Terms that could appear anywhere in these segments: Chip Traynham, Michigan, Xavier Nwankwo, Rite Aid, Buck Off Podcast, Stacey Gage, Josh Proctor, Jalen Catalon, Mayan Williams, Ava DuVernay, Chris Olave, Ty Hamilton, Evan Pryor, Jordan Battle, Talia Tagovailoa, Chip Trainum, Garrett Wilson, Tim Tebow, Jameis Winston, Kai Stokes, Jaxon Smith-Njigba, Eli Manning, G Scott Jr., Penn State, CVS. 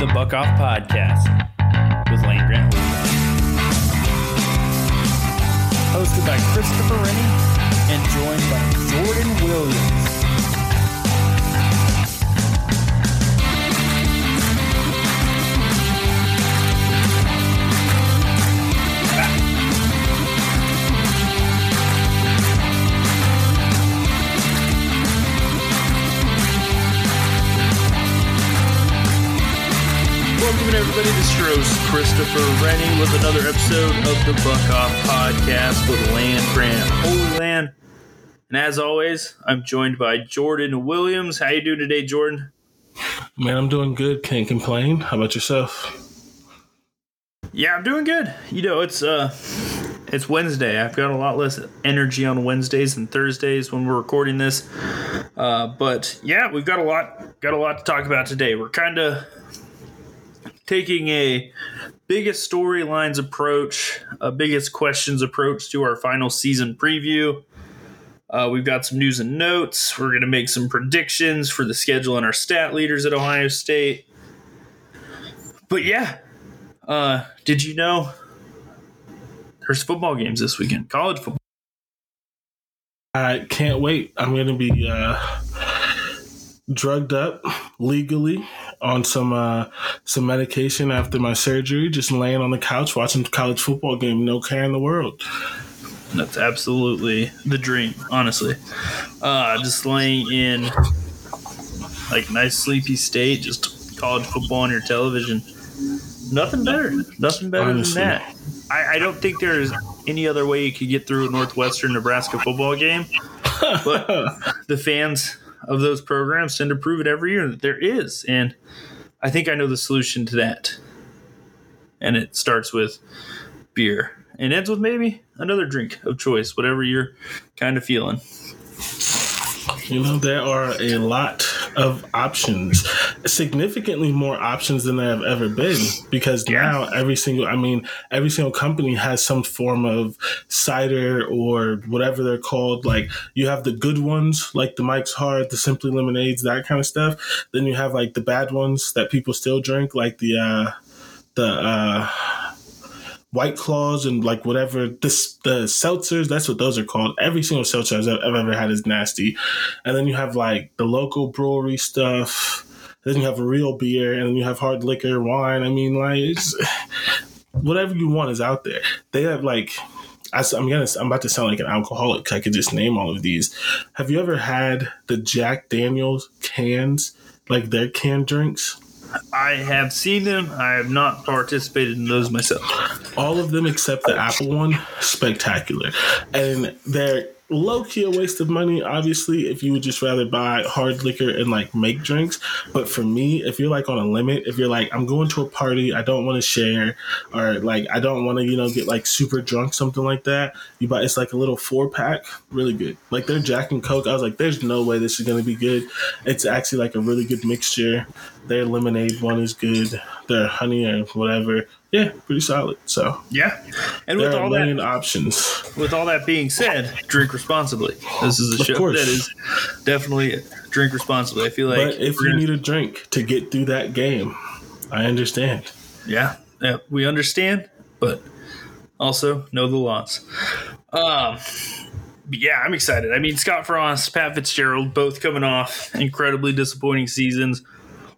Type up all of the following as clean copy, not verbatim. The Buck Off Podcast with Lane Grant, hosted by Christopher Rennie and joined by Jordan Williams. Welcome everybody, this is your host Christopher Rennie with another episode of the Buck Off Podcast with Land Grant Holy Land. And as always, I'm joined by Jordan Williams. How you doing today, Jordan? Man, I'm doing good. Can't complain. How about yourself? Yeah, I'm doing good. You know, it's Wednesday. I've got a lot less energy on Wednesdays and Thursdays when we're recording this. But yeah, we've got a lot to talk about today. We're kind of taking a biggest storylines approach, a biggest questions approach to our final season preview. We've got some news and notes. We're going to make some predictions for the schedule and our stat leaders at Ohio State. But yeah, did you know there's football games this weekend? College football. I can't wait. I'm going to be drugged up legally on some medication after my surgery, just laying on the couch watching the college football game, no care in the world. That's absolutely the dream, honestly. Just laying in like nice sleepy state, just college football on your television. Nothing better honestly than that. I don't think there's any other way you could get through a Northwestern Nebraska football game, but the fans of those programs tend to prove it every year that there is. And I think I know the solution to that. And it starts with beer and ends with maybe another drink of choice, whatever you're kind of feeling. You know, there are a lot of options, significantly more options than there have ever been, because now every single company has some form of cider or whatever they're called. Like, you have the good ones, like the Mike's Hard, the Simply Lemonades, that kind of stuff. Then you have like the bad ones that people still drink, like the White Claws and like whatever, the seltzers, that's what those are called. Every single seltzer I've ever had is nasty. And then you have like the local brewery stuff. Then you have a real beer, and then you have hard liquor, wine. I mean, like, it's, whatever you want is out there. They have like, I'm about to sound like an alcoholic, 'cause I could just name all of these. Have you ever had the Jack Daniel's cans, like their canned drinks? I have seen them. I have not participated in those myself. All of them except the apple one, spectacular. And they're low-key a waste of money, obviously, if you would just rather buy hard liquor and, like, make drinks. But for me, if you're, like, on a limit, if you're, like, I'm going to a party, I don't want to share, or, like, I don't want to, you know, get, like, super drunk, something like that, you buy, it's, like, a little 4-pack, really good. Like, their Jack and Coke, I was like, there's no way this is going to be good. It's actually, like, a really good mixture. Their lemonade one is good. Their honey or whatever. Yeah, pretty solid. So yeah, and there are a million options. With all that being said, drink responsibly. This is a show that is definitely drink responsibly. I feel like, but if you need a drink to get through that game, I understand. Yeah, we understand, but also know the laws. Yeah, I'm excited. I mean, Scott Frost, Pat Fitzgerald, both coming off incredibly disappointing seasons.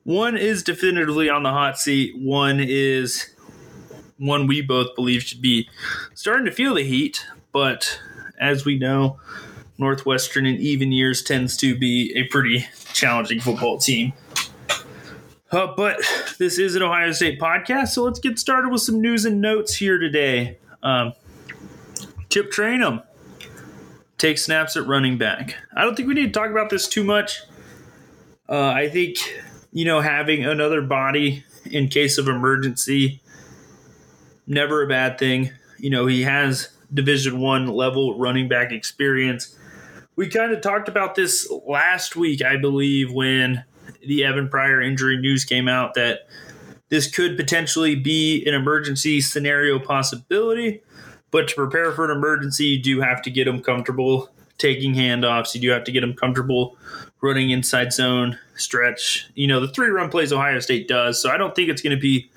One is definitively on the hot seat. One is one we both believe should be starting to feel the heat. But as we know, Northwestern in even years tends to be a pretty challenging football team. But this is an Ohio State podcast, so let's get started with some news and notes here today. Chip Trainum takes snaps at running back. I don't think we need to talk about this too much. I think you know, having another body in case of emergency, never a bad thing. You know, he has Division I level running back experience. We kind of talked about this last week, I believe, when the Evan Pryor injury news came out, that this could potentially be an emergency scenario possibility. But to prepare for an emergency, you do have to get them comfortable taking handoffs. You do have to get them comfortable running inside zone, stretch. You know, the three-run plays Ohio State does, so I don't think it's going to be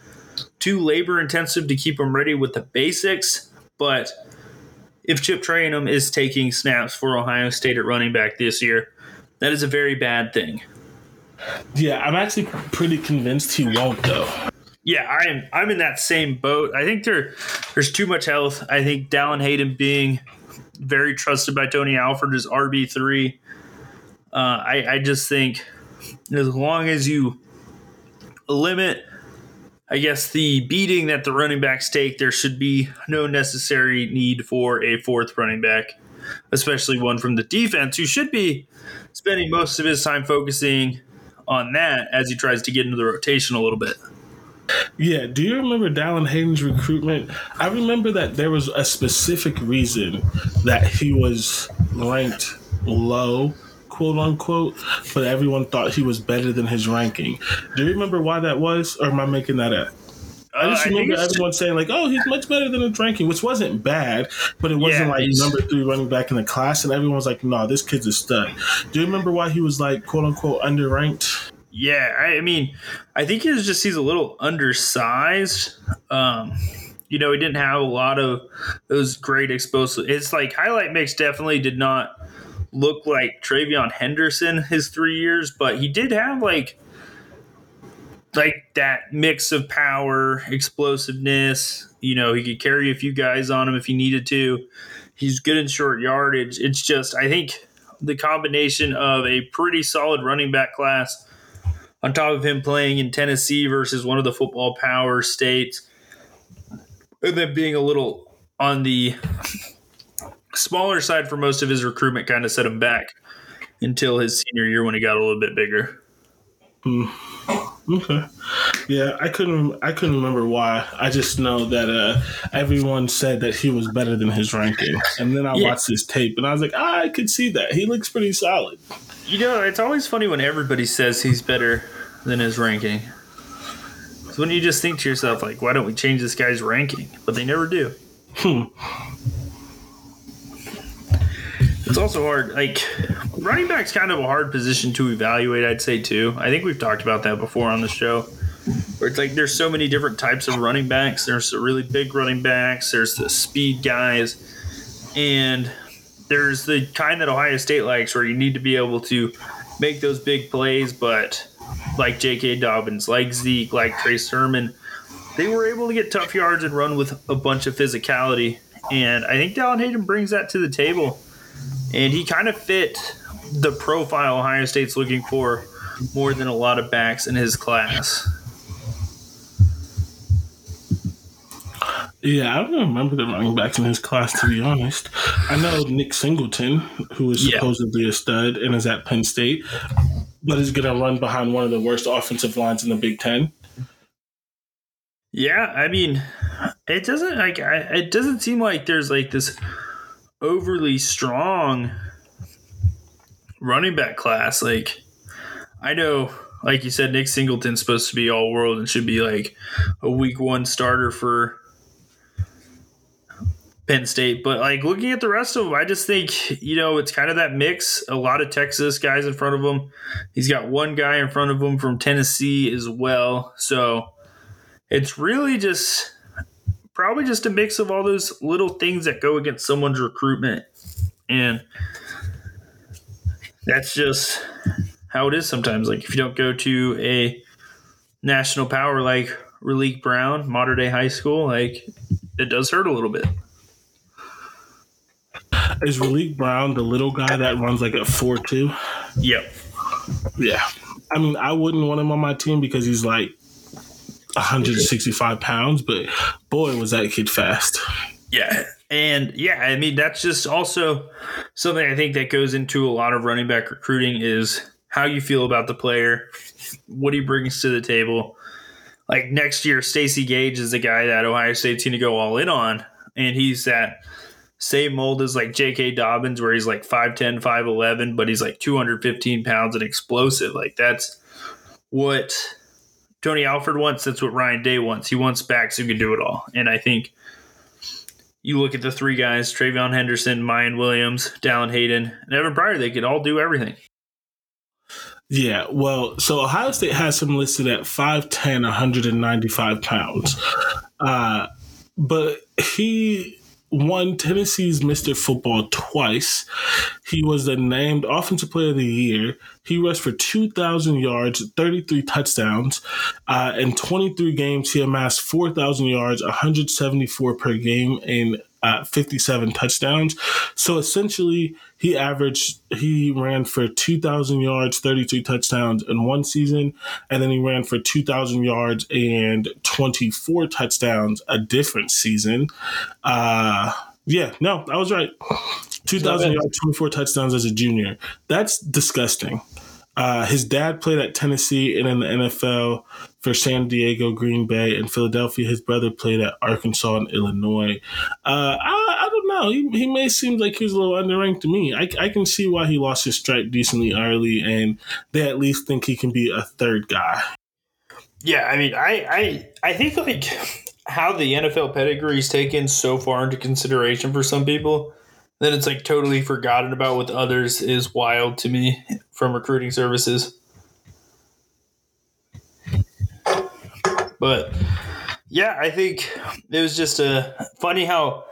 too labor-intensive to keep them ready with the basics. But if Chip Traynham is taking snaps for Ohio State at running back this year, that is a very bad thing. Yeah, I'm actually pretty convinced he won't, though. Yeah, I'm in that same boat. I think there's too much health. I think Dallin Hayden being very trusted by Tony Alford as RB3. I just think as long as you limit, I guess, the beating that the running backs take, there should be no necessary need for a fourth running back, especially one from the defense, who should be spending most of his time focusing on that as he tries to get into the rotation a little bit. Yeah, do you remember Dallin Hayden's recruitment? I remember that there was a specific reason that he was ranked low, quote unquote, but everyone thought he was better than his ranking. Do you remember why that was, or am I making that up? I just remember everyone saying, like, oh, he's much better than his ranking, which wasn't bad, but it wasn't like number three running back in the class, and everyone was like, no, this kid's a stud. Do you remember why he was, like, quote unquote, underranked? Yeah, I mean, I think it was just he's a little undersized. You know, he didn't have a lot of those great explosive. It's like highlight mix definitely did not look like TreVeyon Henderson his 3 years, but he did have like that mix of power, explosiveness. You know, he could carry a few guys on him if he needed to. He's good in short yardage. It's just, I think the combination of a pretty solid running back class on top of him playing in Tennessee versus one of the football power states, and then being a little on the smaller side for most of his recruitment, kind of set him back until his senior year when he got a little bit bigger. Okay. Yeah, I couldn't remember why. I just know that everyone said that he was better than his ranking, and then I watched his tape, and I was like, I could see that. He looks pretty solid. You know, it's always funny when everybody says he's better than his ranking. So when you just think to yourself, like, why don't we change this guy's ranking? But they never do. It's also hard. Like, running back's kind of a hard position to evaluate, I'd say, too. I think we've talked about that before on the show, where it's like there's so many different types of running backs. There's the really big running backs. There's the speed guys. And there's the kind that Ohio State likes, where you need to be able to make those big plays, but like J.K. Dobbins, like Zeke, like Trace Sermon, they were able to get tough yards and run with a bunch of physicality. And I think Dallin Hayden brings that to the table. And he kind of fit the profile Ohio State's looking for more than a lot of backs in his class. Yeah, I don't remember the running backs in his class, to be honest. I know Nick Singleton, who is supposedly a stud and is at Penn State, but is going to run behind one of the worst offensive lines in the Big Ten. Yeah, I mean, it doesn't seem like there's like this overly strong running back class. Like, I know, like you said, Nick Singleton's supposed to be all world and should be like a week one starter for Penn State, but like looking at the rest of them, I just think, you know, it's kind of that mix. A lot of Texas guys in front of him. He's got one guy in front of him from Tennessee as well. So it's really just probably just a mix of all those little things that go against someone's recruitment. And that's just how it is sometimes. Like if you don't go to a national power like Relique Brown, modern day high school, like it does hurt a little bit. Is Relique Brown the little guy that runs like a 4.2? Yep. Yeah. I mean, I wouldn't want him on my team because he's like 165 pounds, but boy, was that kid fast. Yeah. And yeah, I mean, that's just also something I think that goes into a lot of running back recruiting is how you feel about the player, what he brings to the table. Like next year, Stacey Gage is the guy that Ohio State's going to go all in on. And he's that same mold as like J.K. Dobbins, where he's like 5'10", 5'11", but he's like 215 pounds and explosive. Like that's what Tony Alford wants. That's what Ryan Day wants. He wants backs who can do it all. And I think you look at the three guys, TreVeyon Henderson, Mayan Williams, Dallin Hayden, and Evan Pryor, they could all do everything. Yeah, well, so Ohio State has him listed at 5'10", 195 pounds. But he won Tennessee's Mr. Football twice. He was the named Offensive Player of the Year. He rushed for 2,000 yards, 33 touchdowns. In 23 games, he amassed 4,000 yards, 174 per game, and 57 touchdowns. So essentially, he ran for 2,000 yards, 32 touchdowns in one season, and then he ran for 2,000 yards and 24 touchdowns a different season. Yeah, no, I was right. 2,000 yards, 24 touchdowns as a junior. That's disgusting. His dad played at Tennessee and in the NFL for San Diego, Green Bay, and Philadelphia. His brother played at Arkansas and Illinois. I don't know. He may seem like he was a little underranked to me. I can see why he lost his stripe decently early, and they at least think he can be a third guy. Yeah, I mean, I think like how the NFL pedigree is taken so far into consideration for some people, then it's like totally forgotten about with others is wild to me from recruiting services. But yeah, I think it was just funny how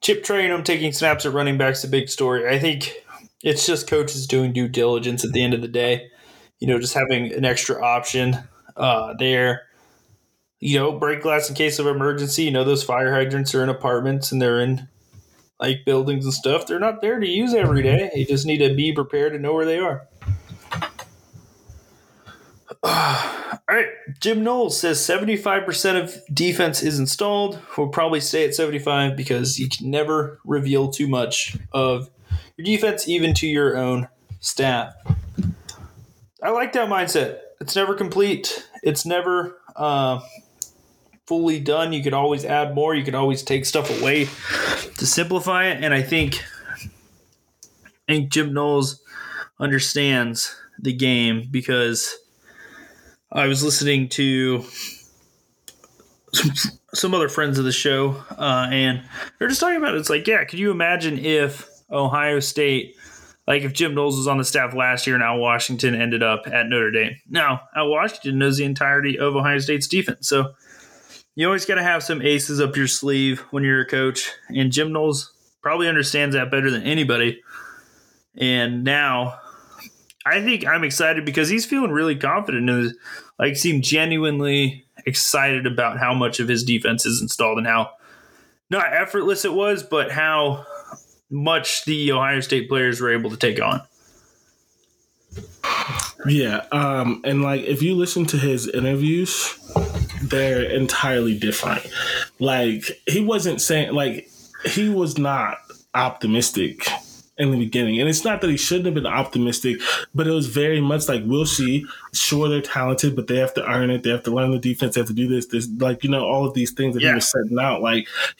Chip Traynham taking snaps at running back's a big story. I think it's just coaches doing due diligence at the end of the day, just having an extra option there. Break glass in case of emergency. Those fire hydrants are in apartments and they're in like buildings and stuff. They're not there to use every day. You just need to be prepared and know where they are. All right. Jim Knowles says 75% of defense is installed. We'll probably stay at 75 because you can never reveal too much of your defense, even to your own staff. I like that mindset. It's never complete. It's never fully done. You could always add more. You could always take stuff away to simplify it. And I think Jim Knowles understands the game because I was listening to some other friends of the show and they're just talking about it. It's like, yeah, could you imagine if Ohio State, like if Jim Knowles was on the staff last year and Al Washington ended up at Notre Dame? Now, Al Washington knows the entirety of Ohio State's defense. So you always got to have some aces up your sleeve when you're a coach, and Jim Knowles probably understands that better than anybody. And now I think I'm excited because he's feeling really confident and seemed genuinely excited about how much of his defense is installed and how not effortless it was, but how much the Ohio State players were able to take on. Yeah, and if you listen to his interviews, they're entirely different. He wasn't saying he was not optimistic in the beginning. And it's not that he shouldn't have been optimistic, but it was very much we'll see. Sure, they're talented, but they have to earn it. They have to learn the defense. They have to do this, all of these things that he was setting out.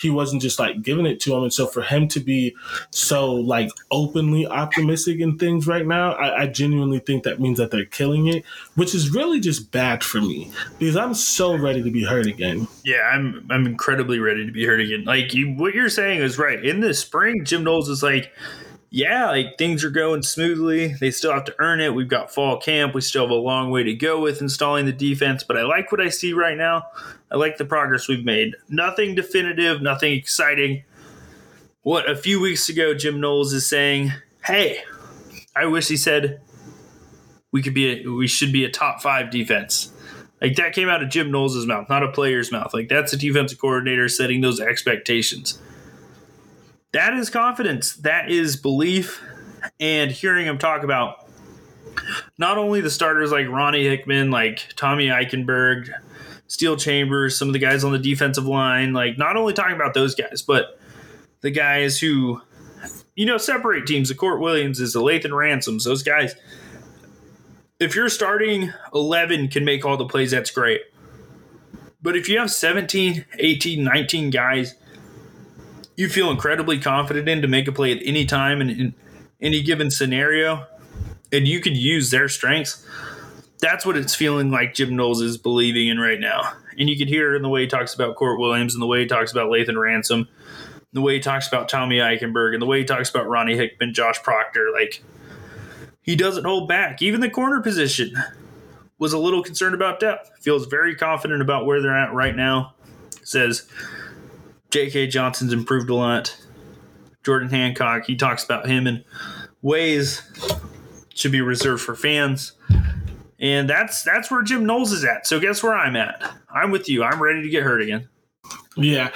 He wasn't just giving it to him. And so for him to be so openly optimistic in things right now, I genuinely think that means that they're killing it, which is really just bad for me because I'm so ready to be hurt again. Yeah, I'm incredibly ready to be hurt again. What you're saying is right. In the spring, Jim Knowles is things are going smoothly. They still have to earn it. We've got fall camp. We still have a long way to go with installing the defense, but I like what I see right now. I like the progress we've made. Nothing definitive, nothing exciting. What, a few weeks ago, Jim Knowles is saying, hey, I wish he said we should be a top 5 defense. That came out of Jim Knowles' mouth, not a player's mouth. That's a defensive coordinator setting those expectations. That is confidence. That is belief. And hearing him talk about not only the starters like Ronnie Hickman, Tommy Eichenberg, Steel Chambers, some of the guys on the defensive line, not only talking about those guys, but the guys who, separate teams, the Court Williams, the Lathan Ransoms, those guys if you're starting 11 can make all the plays, that's great. But if you have 17, 18, 19 guys you feel incredibly confident in to make a play at any time and in any given scenario, and you could use their strengths, that's what it's feeling like Jim Knowles is believing in right now. And you could hear it in the way he talks about Court Williams and the way he talks about Lathan Ransom, the way he talks about Tommy Eichenberg, and the way he talks about Ronnie Hickman, Josh Proctor. Like, he doesn't hold back. Even the corner position was a little concerned about depth. Feels very confident about where they're at right now. Says J.K. Johnson's improved a lot. Jordan Hancock, he talks about him in ways should be reserved for fans. And that's where Jim Knowles is at. So guess where I'm at? I'm with you. I'm ready to get hurt again. Yeah.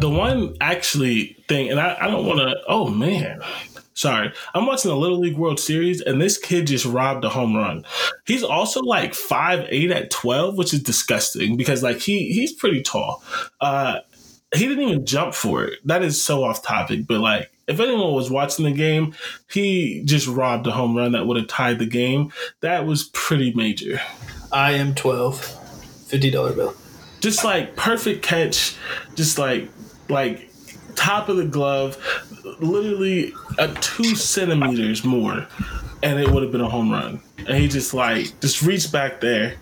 The one actually thing, and I don't want to – oh, man. Sorry. I'm watching the Little League World Series, and this kid just robbed a home run. He's also like 5'8" at 12, which is disgusting because, like, he's pretty tall. He didn't even jump for it. That is so off topic. But, like, if anyone was watching the game, he just robbed a home run that would have tied the game. That was pretty major. I am 12. $50 bill. Just, like, perfect catch. Just, like top of the glove. Literally 2 centimeters more. And it would have been a home run. And he just, like, just reached back there.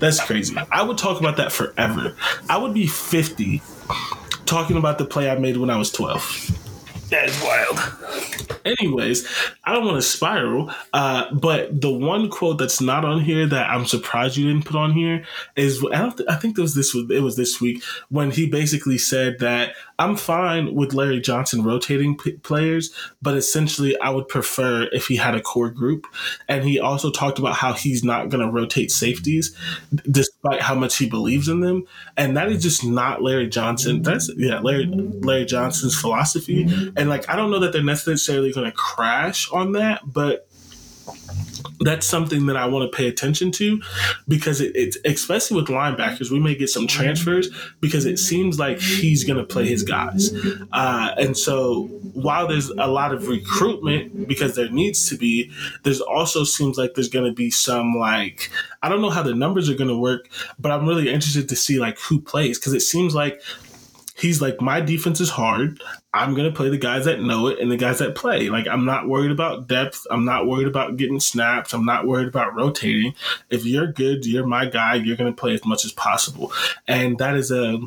That's crazy. I would talk about that forever. I would be 50 talking about the play I made when I was 12. That is wild. Anyways, I don't want to spiral, but the one quote that's not on here that I'm surprised you didn't put on here is I think it was this week when he basically said that I'm fine with Larry Johnson rotating players, but essentially I would prefer if he had a core group. And he also talked about how he's not going to rotate safeties despite how much he believes in them. And that is just not Larry Johnson. That's Larry Johnson's philosophy. And like, I don't know that they're necessarily going to crash on that, but that's something that I want to pay attention to because it's especially with linebackers, we may get some transfers because it seems like he's going to play his guys. And so while there's a lot of recruitment because there needs to be, there's also seems like there's going to be some like, I don't know how the numbers are going to work, but I'm really interested to see like who plays because it seems like he's like, my defense is hard. I'm going to play the guys that know it and the guys that play. Like, I'm not worried about depth. I'm not worried about getting snaps. I'm not worried about rotating. If you're good, you're my guy. You're going to play as much as possible. And that is a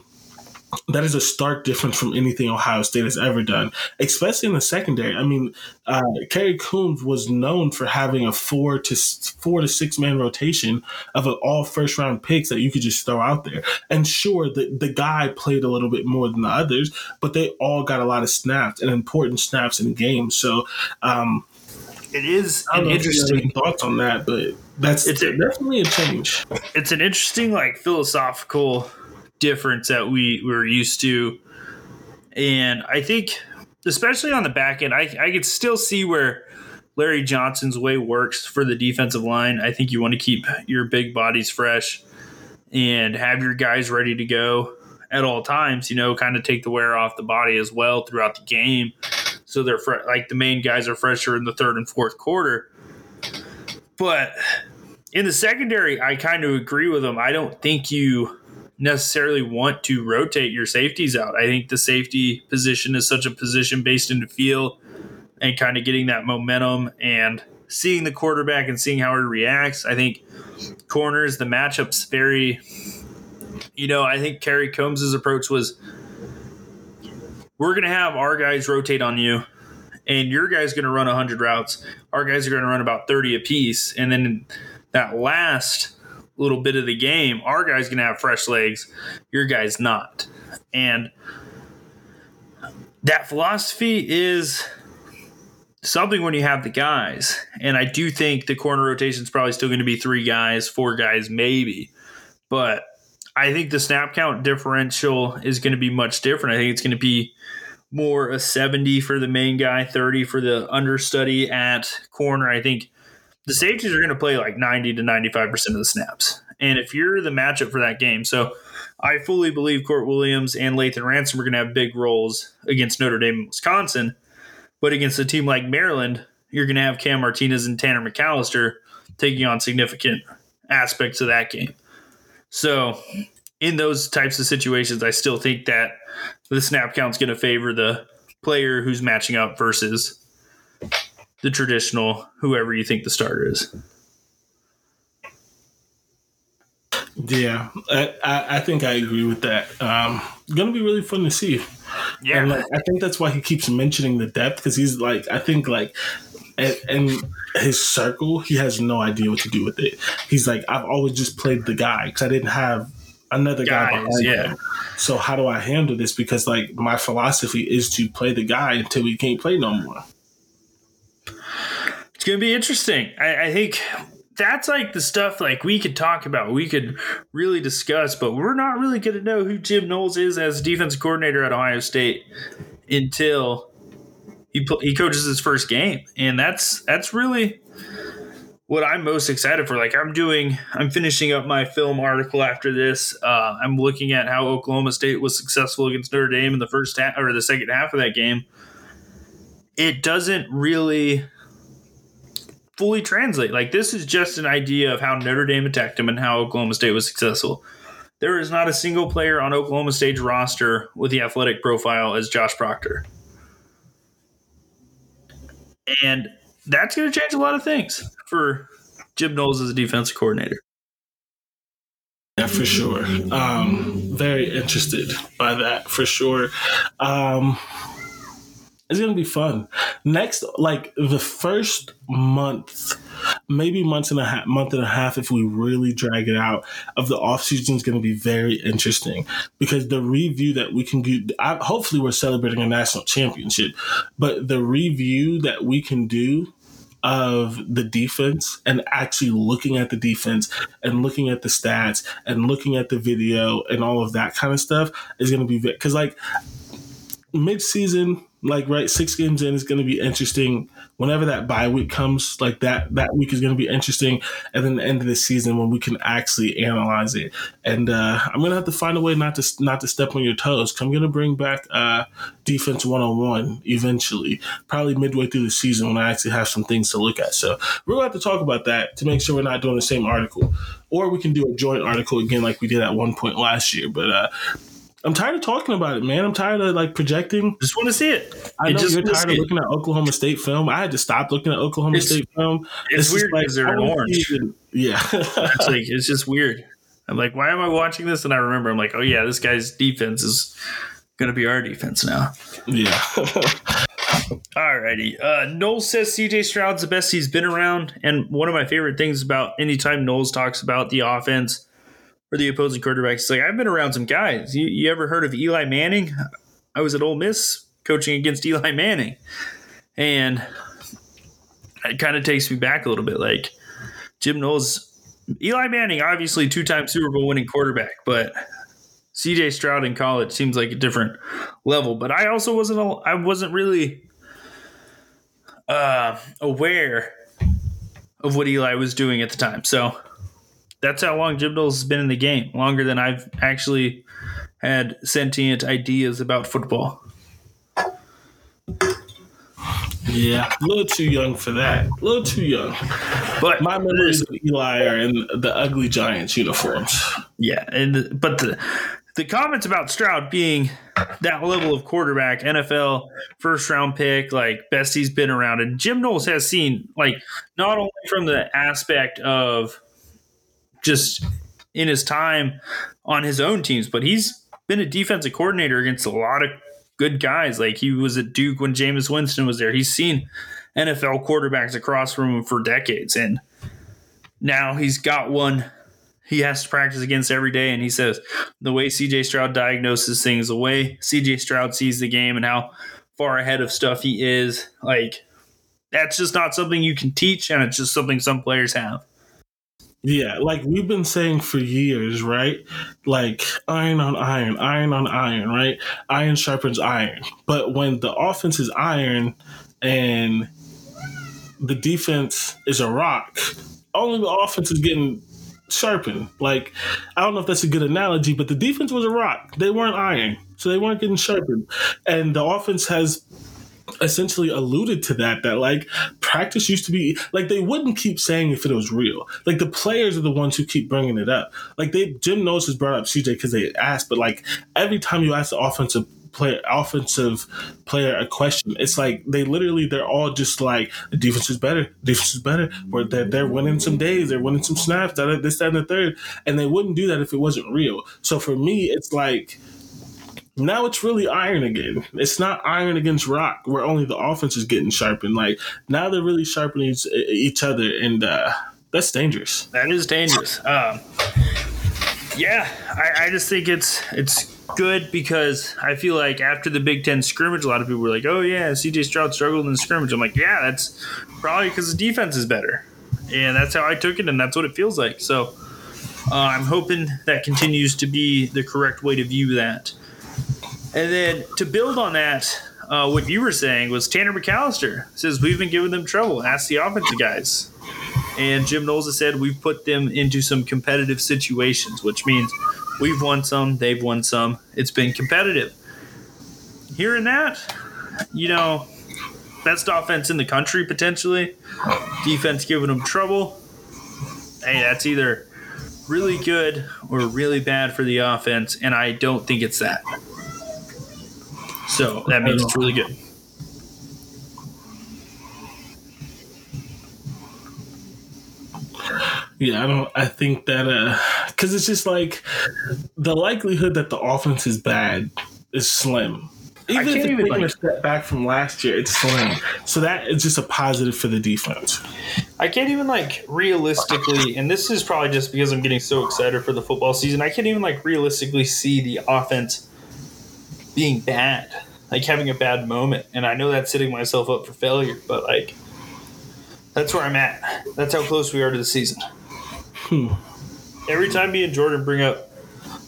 stark difference from anything Ohio State has ever done, especially in the secondary. I mean, Kerry Coombs was known for having a four to six man rotation of all first round picks that you could just throw out there. And sure, the guy played a little bit more than the others, but they all got a lot of snaps and important snaps in games. So it is an interesting thoughts on that, but it's definitely a change. It's an interesting like philosophical difference that we're used to, and I think especially on the back end I could still see where Larry Johnson's way works for the defensive line. I think you want to keep your big bodies fresh and have your guys ready to go at all times, you know, kind of take the wear off the body as well throughout the game, so they're like the main guys are fresher in the third and fourth quarter. But in the secondary I kind of agree with him. I don't think you necessarily want to rotate your safeties out. I think the safety position is such a position based into feel and kind of getting that momentum and seeing the quarterback and seeing how he reacts. I think corners, the matchup's very, you know, I think Kerry Combs' approach was we're going to have our guys rotate on you and your guys going to run 100 routes. Our guys are going to run about 30 apiece. And then that last little bit of the game, our guy's gonna have fresh legs, your guy's not. And that philosophy is something when you have the guys. And I do think the corner rotation is probably still going to be 3 guys, 4 guys maybe, but I think the snap count differential is going to be much different. I think it's going to be more a 70 for the main guy, 30 for the understudy at corner. I think the safeties are going to play like 90 to 95% of the snaps. And if you're the matchup for that game, so I fully believe Court Williams and Lathan Ransom are going to have big roles against Notre Dame and Wisconsin. But against a team like Maryland, you're going to have Cam Martinez and Tanner McCalister taking on significant aspects of that game. So in those types of situations, I still think that the snap count's going to favor the player who's matching up versus the traditional whoever you think the starter is. Yeah, I think I agree with that. Going to be really fun to see. Yeah. And I think that's why he keeps mentioning the depth, because he's like, I think like in his circle, he has no idea what to do with it. He's like, I've always just played the guy because I didn't have another guy behind him. So how do I handle this? Because like my philosophy is to play the guy until we can't play no more. It's going to be interesting. I think that's like the stuff like we could talk about, we could really discuss, but we're not really going to know who Jim Knowles is as defensive coordinator at Ohio State until he coaches his first game, and that's really what I'm most excited for. Like I'm finishing up my film article after this. I'm looking at how Oklahoma State was successful against Notre Dame in the first half or the second half of that game. It doesn't really fully translate. Like this is just an idea of how Notre Dame attacked him and how Oklahoma State was successful. There is not a single player on Oklahoma State's roster with the athletic profile as Josh Proctor. And that's going to change a lot of things for Jim Knowles as a defensive coordinator. Yeah, for sure. Very interested by that for sure. It's going to be fun. Next, like the first month, maybe month and a half, if we really drag it out, of the offseason is going to be very interesting, because the review that we can do, hopefully we're celebrating a national championship, but the review that we can do of the defense and actually looking at the defense and looking at the stats and looking at the video and all of that kind of stuff is going to be, because like mid-season, like, right, 6 games in is going to be interesting. Whenever that bye week comes, like that week is going to be interesting. And then the end of the season when we can actually analyze it. And I'm going to have to find a way not to step on your toes. I'm going to bring back Defense 101 eventually, probably midway through the season when I actually have some things to look at. So we're going to have to talk about that to make sure we're not doing the same article. Or we can do a joint article again like we did at one point last year. But I'm tired of talking about it, man. I'm tired of like projecting. Just want to see it. I know you're tired of looking at Oklahoma State film. I had to stop looking at Oklahoma State film. It's weird because they're in orange. Yeah. It's like, it's just weird. I'm like, why am I watching this? And I remember, I'm like, oh yeah, this guy's defense is going to be our defense now. Yeah. All righty. Knowles says CJ Stroud's the best he's been around. And one of my favorite things about anytime Knowles talks about the offense or the opposing quarterbacks, it's like, I've been around some guys. You ever heard of Eli Manning? I was at Ole Miss coaching against Eli Manning. And it kind of takes me back a little bit. Like, Jim Knowles, Eli Manning, obviously two-time Super Bowl winning quarterback, but CJ Stroud in college seems like a different level. But I also wasn't really aware of what Eli was doing at the time. So that's how long Jim Knowles has been in the game, longer than I've actually had sentient ideas about football. Yeah, a little too young for that. A little too young. But my memories of Eli are in the ugly Giants uniforms. Yeah, but the comments about Stroud being that level of quarterback, NFL first-round pick, like best he's been around, and Jim Knowles has seen, like, not only from the aspect of just in his time on his own teams, but he's been a defensive coordinator against a lot of good guys. Like he was at Duke when Jameis Winston was there. He's seen NFL quarterbacks across from him for decades. And now he's got one he has to practice against every day. And he says the way CJ Stroud diagnoses things, the way CJ Stroud sees the game and how far ahead of stuff he is, like that's just not something you can teach. And it's just something some players have. Yeah, like we've been saying for years, right? Like iron on iron, right? Iron sharpens iron. But when the offense is iron and the defense is a rock, only the offense is getting sharpened. Like, I don't know if that's a good analogy, but the defense was a rock. They weren't iron, so they weren't getting sharpened. And the offense has essentially alluded to that like practice used to be like they wouldn't keep saying if it was real. Like the players are the ones who keep bringing it up. Like Jim Knowles has brought up CJ because they asked, but like every time you ask the offensive player a question, it's like they're all just like the defense is better, where they're winning some days, they're winning some snaps, this, that, and the third, and they wouldn't do that if it wasn't real. So for me, it's like now it's really iron again. It's not iron against rock where only the offense is getting sharpened. Like now they're really sharpening each other, and that's dangerous. That is dangerous. Yeah, I just think it's good because I feel like after the Big Ten scrimmage, a lot of people were like, oh, yeah, CJ Stroud struggled in the scrimmage. I'm like, yeah, that's probably because the defense is better. And that's how I took it, and that's what it feels like. So I'm hoping that continues to be the correct way to view that. And then to build on that, what you were saying was Tanner McCalister says, we've been giving them trouble. Ask the offensive guys. And Jim Knowles has said, we've put them into some competitive situations, which means we've won some, they've won some. It's been competitive. Hearing that, best offense in the country potentially. Defense giving them trouble. Hey, that's either really good or really bad for the offense, and I don't think it's that. So that means it's really good. Yeah, I think that because it's just like the likelihood that the offense is bad is slim. Even if they're taking a step back from last year, it's slim. So that is just a positive for the defense. I can't even realistically, and this is probably just because I'm getting so excited for the football season. I can't even realistically see the offense being bad, having a bad moment. And I know that's setting myself up for failure, but that's where I'm at. That's how close we are to the season. Every time me and Jordan bring up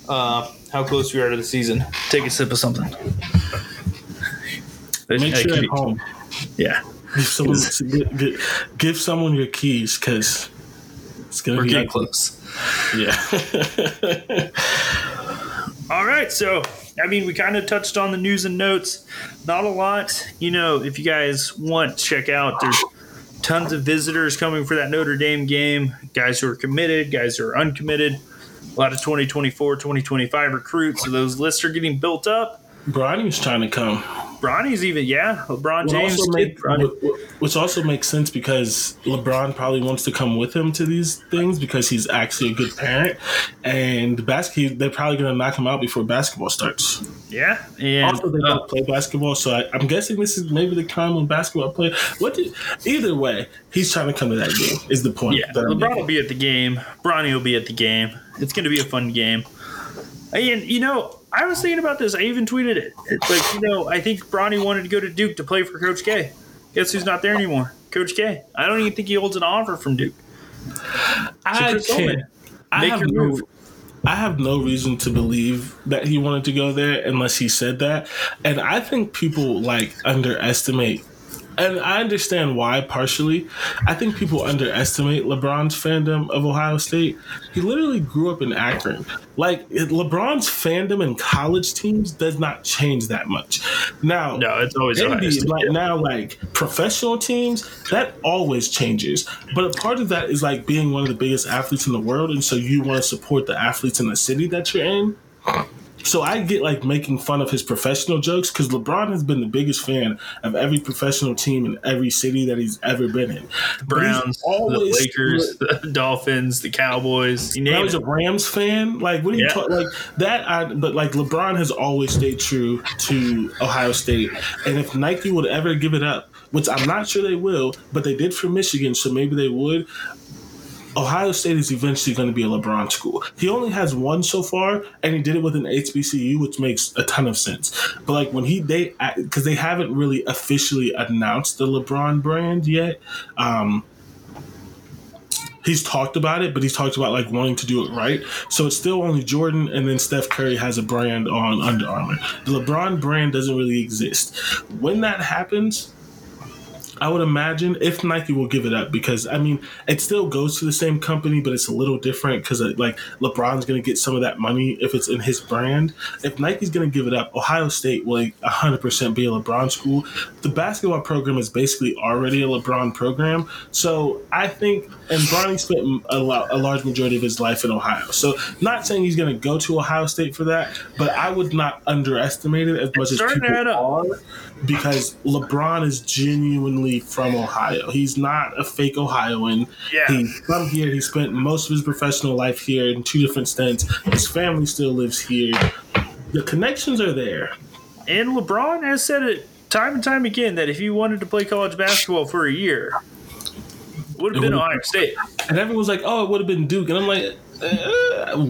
how close we are to the season, take a sip of something. Make sure at home. Yeah. Give someone your keys because it's going to be getting close. Yeah. All right. So, we kind of touched on the news and notes. Not a lot. If you guys want, check out. There's tons of visitors coming for that Notre Dame game, guys who are committed, guys who are uncommitted, a lot of 2024, 2025 recruits. So those lists are getting built up. Bronny's trying to come. Bronny's even, yeah. LeBron James. Which also makes sense because LeBron probably wants to come with him to these things because he's actually a good parent. And they're probably going to knock him out before basketball starts. Yeah. And also, they don't play basketball, so I'm guessing this is maybe the time when basketball play. Either way, he's trying to come to that game is the point. Yeah, LeBron will be at the game. Bronny will be at the game. It's going to be a fun game. And, I was thinking about this. I even tweeted it. It's I think Bronny wanted to go to Duke to play for Coach K. Guess who's not there anymore? Coach K. I don't even think he holds an offer from Duke. I have no reason to believe that he wanted to go there unless he said that. And I think people, underestimate. And I understand why, partially. I think people underestimate LeBron's fandom of Ohio State. He literally grew up in Akron. LeBron's fandom in college teams does not change that much. Now, no, it's always Ohio State. Professional teams, that always changes. But a part of that is, being one of the biggest athletes in the world, and so you want to support the athletes in the city that you're in. So I get making fun of his professional jokes because LeBron has been the biggest fan of every professional team in every city that he's ever been in. The Browns, the Lakers, the Dolphins, the Cowboys. I was a Rams fan. What do you talk that? But LeBron has always stayed true to Ohio State, and if Nike would ever give it up, which I'm not sure they will, but they did for Michigan, so maybe they would. Ohio State is eventually going to be a LeBron school. He only has one so far, and he did it with an HBCU, which makes a ton of sense. But because they haven't really officially announced the LeBron brand yet. He's talked about it, but he's talked about wanting to do it right. So it's still only Jordan, and then Steph Curry has a brand on Under Armour. The LeBron brand doesn't really exist. When that happens, I would imagine, if Nike will give it up, because, I mean, it still goes to the same company, but it's a little different because, like, LeBron's going to get some of that money if it's in his brand. If Nike's going to give it up, Ohio State will 100% be a LeBron school. The basketball program is basically already a LeBron program. So I think – and Bronny spent a large majority of his life in Ohio. So not saying he's going to go to Ohio State for that, but I would not underestimate it as much as people are, because LeBron is genuinely from Ohio. He's not a fake Ohioan. Yeah. He's from here. He spent most of his professional life here in two different stints. His family still lives here. The connections are there. And LeBron has said it time and time again that if he wanted to play college basketball for a year, it would have been Ohio State. And everyone's like, oh, it would have been Duke. And I'm like,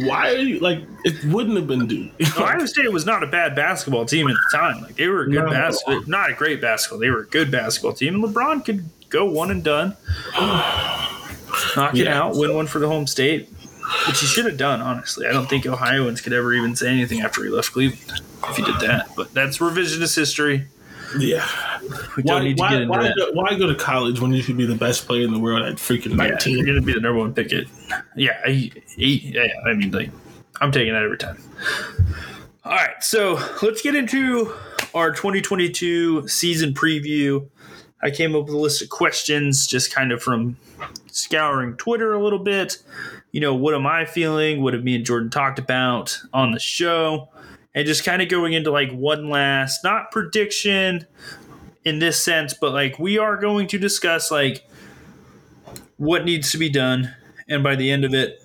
why are you like? It wouldn't have been Duke. Ohio State was not a bad basketball team at the time. Like, they were a good basketball, not a great basketball. They were a good basketball team. And LeBron could go one and done, knock it out, win one for the home state, which he should have done. Honestly, I don't think Ohioans could ever even say anything after he left Cleveland if he did that. But that's revisionist history. Yeah. Why go to college when you could be the best player in the world at freaking 19? You're going to be the number one pick. Yeah. I mean, like, I'm taking that every time. All right. So let's get into our 2022 season preview. I came up with a list of questions just kind of from scouring Twitter a little bit. You know, what am I feeling? What have me and Jordan talked about on the show? And just kind of going into like one last, not prediction in this sense, but like we are going to discuss like what needs to be done. And by the end of it,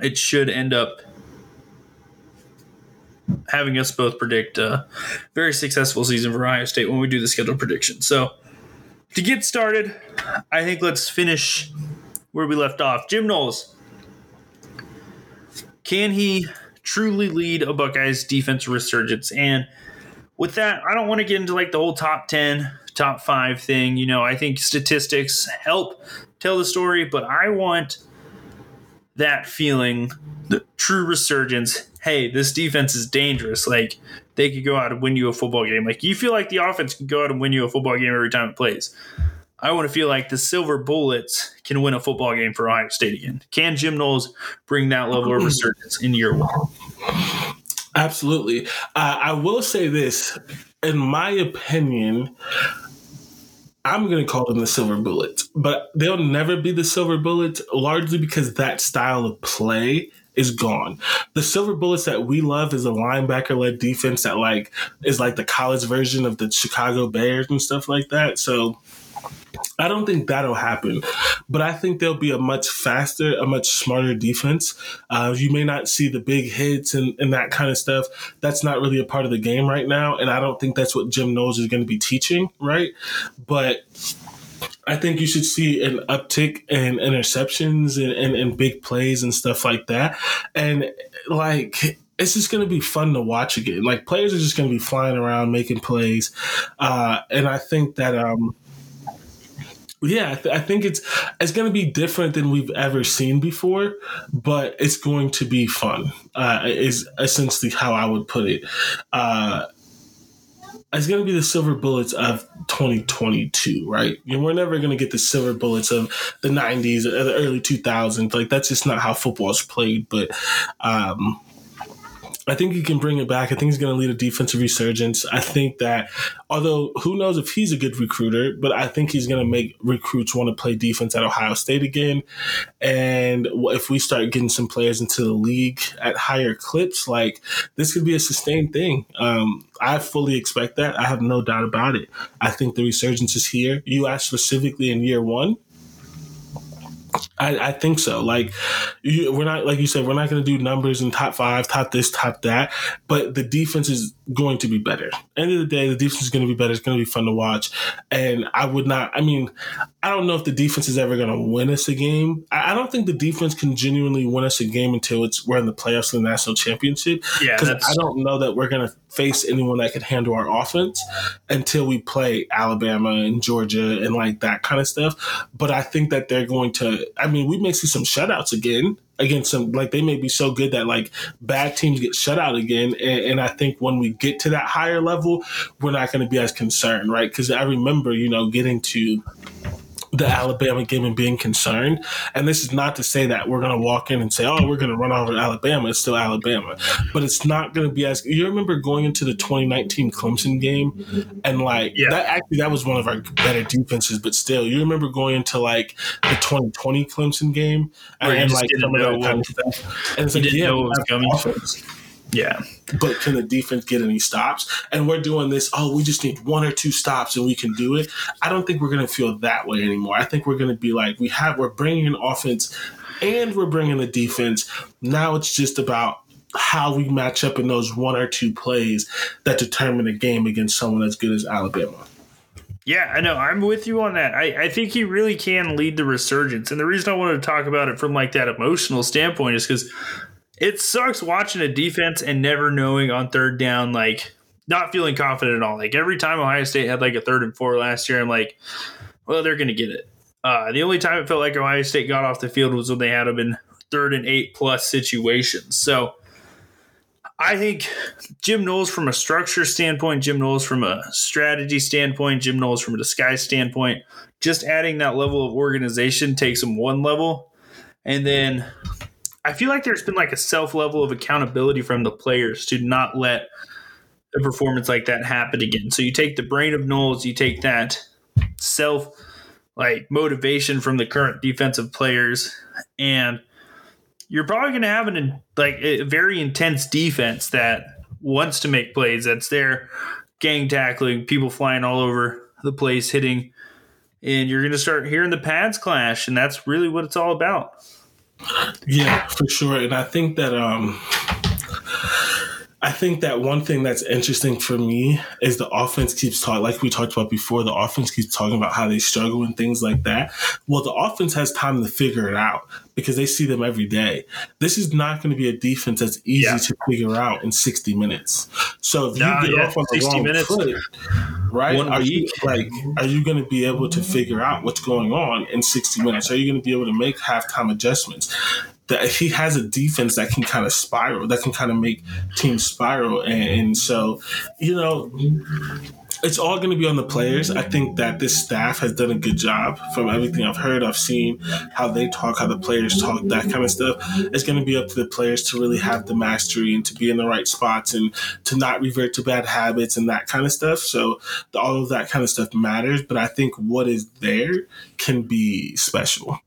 it should end up having us both predict a very successful season for Ohio State when we do the schedule prediction. So to get started, I think let's finish where we left off. Jim Knowles, can he truly lead a Buckeyes defense resurgence? And with that, I don't want to get into like the whole top 10, top 5 thing. You know, I think statistics help tell the story, but I want that feeling, the true resurgence. Hey, this defense is dangerous. Like, they could go out and win you a football game. Like, you feel like the offense can go out and win you a football game every time it plays. I want to feel like the Silver Bullets can win a football game for Ohio State again. Can Jim Knowles bring that level of resurgence in year one? Absolutely. I will say this. In my opinion, I'm going to call them the Silver Bullets, but they'll never be the Silver Bullets, largely because that style of play is gone. The Silver Bullets that we love is a linebacker-led defense that like is like the college version of the Chicago Bears and stuff like that. So I don't think that'll happen, but I think there'll be a much faster, a much smarter defense. You may not see the big hits and that kind of stuff. That's not really a part of the game right now, and I don't think that's what Jim Knowles is going to be teaching, right? But I think you should see an uptick in interceptions and big plays and stuff like that. And, like, it's just going to be fun to watch again. Like, players are just going to be flying around making plays, and I think that – yeah, I think it's going to be different than we've ever seen before, but it's going to be fun, is essentially how I would put it. It's going to be the Silver Bullets of 2022, right? And we're never going to get the Silver Bullets of the 90s or the early 2000s. Like, that's just not how football's played, but I think he can bring it back. I think he's going to lead a defensive resurgence. I think that, although who knows if he's a good recruiter, but I think he's going to make recruits want to play defense at Ohio State again. And if we start getting some players into the league at higher clips, like, this could be a sustained thing. I fully expect that. I have no doubt about it. I think the resurgence is here. You asked specifically in year one. I think so. Like, we're not, like you said, we're not going to do numbers in top five, top this, top that, but the defense is going to be better. End of the day, the defense is going to be better. It's going to be fun to watch. And I don't know if the defense is ever going to win us a game. I don't think the defense can genuinely win us a game until we're in the playoffs and the national championship. Yeah, because I don't know that we're going to face anyone that could handle our offense until we play Alabama and Georgia and like that kind of stuff. But I think that they're going to, we may see some shutouts again. against some, like, they may be so good that, like, bad teams get shut out again. And I think when we get to that higher level, we're not going to be as concerned, right? Because I remember, you know, getting to the Alabama game and being concerned. And this is not to say that we're going to walk in and say, oh, we're going to run over Alabama. It's still Alabama. But it's not going to be as – you remember going into the 2019 Clemson game and, like, that was one of our better defenses, but still, you remember going into, like, the 2020 Clemson game and like, some of that kind of stuff. And it's like, yeah, we have offense. Yeah. But can the defense get any stops? And we're doing this, oh, we just need one or two stops and we can do it. I don't think we're going to feel that way anymore. I think we're going to be like, we're bringing an offense and we're bringing a defense. Now it's just about how we match up in those one or two plays that determine a game against someone as good as Alabama. Yeah, I know. I'm with you on that. I think he really can lead the resurgence. And the reason I wanted to talk about it from like that emotional standpoint is because it sucks watching a defense and never knowing on third down, like not feeling confident at all. Like every time Ohio State had like a 3rd and 4 last year, I'm like, well, they're going to get it. The only time it felt like Ohio State got off the field was when they had them in 3rd and 8 plus situations. So I think Jim Knowles from a structure standpoint, Jim Knowles from a strategy standpoint, Jim Knowles from a disguise standpoint, just adding that level of organization takes them one level. And then I feel like there's been like a self-level of accountability from the players to not let a performance like that happen again. So you take the brain of Knowles, you take that self like motivation from the current defensive players, and you're probably going to have a very intense defense that wants to make plays. That's their gang tackling, people flying all over the place, hitting, and you're going to start hearing the pads clash, and that's really what it's all about. Yeah, for sure. And I think that one thing that's interesting for me is the offense keeps talking, like we talked about before, the offense keeps talking about how they struggle and things like that. Well, the offense has time to figure it out because they see them every day. This is not going to be a defense that's easy to figure out in 60 minutes. So if you get off on the wrong foot, right, are you going to be able to figure out what's going on in 60 minutes? Are you going to be able to make halftime adjustments? That he has a defense that can kind of spiral, that can kind of make teams spiral. And so, you know, it's all going to be on the players. I think that this staff has done a good job from everything I've heard, I've seen, how they talk, how the players talk, that kind of stuff. It's going to be up to the players to really have the mastery and to be in the right spots and to not revert to bad habits and that kind of stuff. So all of that kind of stuff matters. But I think what is there can be special.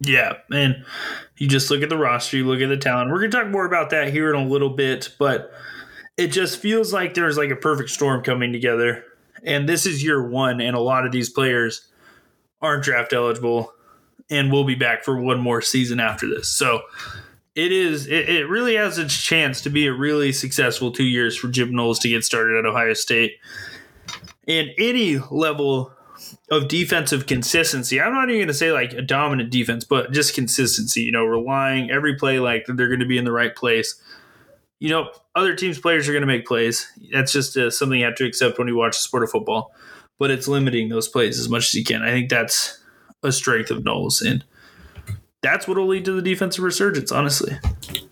Yeah, and you just look at the roster, you look at the talent. We're going to talk more about that here in a little bit, but it just feels like there's like a perfect storm coming together. And this is year one, and a lot of these players aren't draft eligible and will be back for one more season after this. So it really has its chance to be a really successful 2 years for Jim Knowles to get started at Ohio State. And any level of defensive consistency. I'm not even going to say like a dominant defense, but just consistency, you know, relying every play like that they're going to be in the right place. You know, other teams' players are going to make plays. That's just something you have to accept when you watch the sport of football, but it's limiting those plays as much as you can. I think that's a strength of Knowles, and that's what will lead to the defensive resurgence, honestly.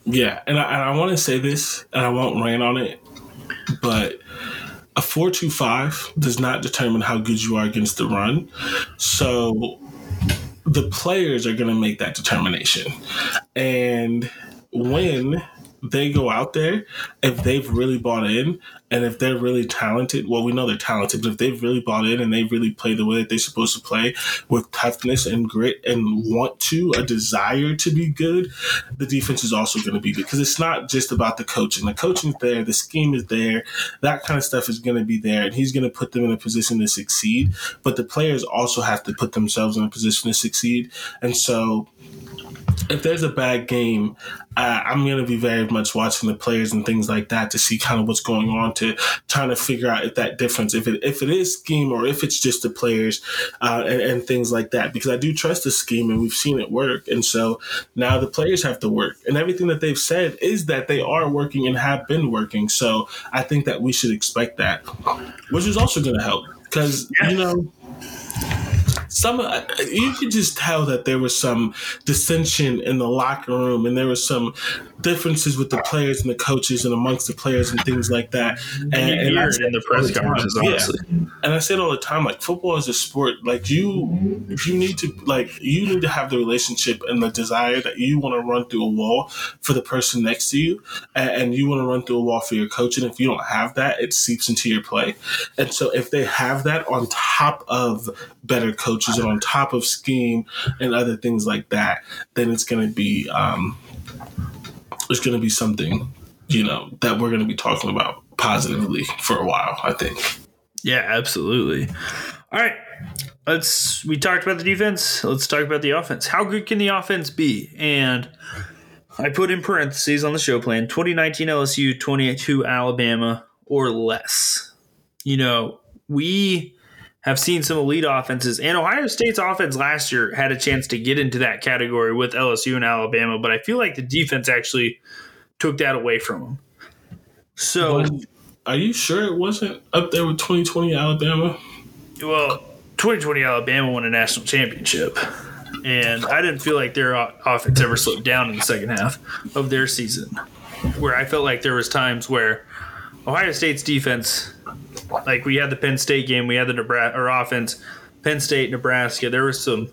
Yeah, and I want to say this, and I won't rant on it, but a 4.25 does not determine how good you are against the run. So the players are going to make that determination. And when they go out there, if they've really bought in and if they're really talented, well, we know they're talented, but if they've really bought in and they really play the way that they're supposed to play with toughness and grit and a desire to be good, the defense is also going to be good because it's not just about the coaching. The coaching's there, the scheme is there, that kind of stuff is going to be there, and he's going to put them in a position to succeed. But the players also have to put themselves in a position to succeed. And so if there's a bad game, I'm going to be very much watching the players and things like that to see kind of what's going on, to trying to figure out if that difference, if it is scheme or if it's just the players and things like that, because I do trust the scheme and we've seen it work. And so now the players have to work, and everything that they've said is that they are working and have been working. So I think that we should expect that, which is also going to help because, you know, some, you could just tell that there was some dissension in the locker room, and there was some differences with the players and the coaches and amongst the players and things like that. And I said in the press conferences, honestly. Yeah. And I said all the time, like, football is a sport. Like, you need to have the relationship and the desire that you want to run through a wall for the person next to you, and you want to run through a wall for your coach. And if you don't have that, it seeps into your play. And so if they have that on top of better coaches and on top of scheme and other things like that, then it's going to be something, you know, that we're going to be talking about positively for a while, I think. Yeah, absolutely. All right. We talked about the defense. Let's talk about the offense. How good can the offense be? And I put in parentheses on the show plan, 2019 LSU, 2022 Alabama or less. You know, we have seen some elite offenses, and Ohio State's offense last year had a chance to get into that category with LSU and Alabama, but I feel like the defense actually took that away from them. So, are you sure it wasn't up there with 2020 Alabama? Well, 2020 Alabama won a national championship, and I didn't feel like their offense ever slowed down in the second half of their season, where I felt like there was times where Ohio State's defense, like we had the Penn State game, we had the Nebraska offense, Penn State, Nebraska. There were some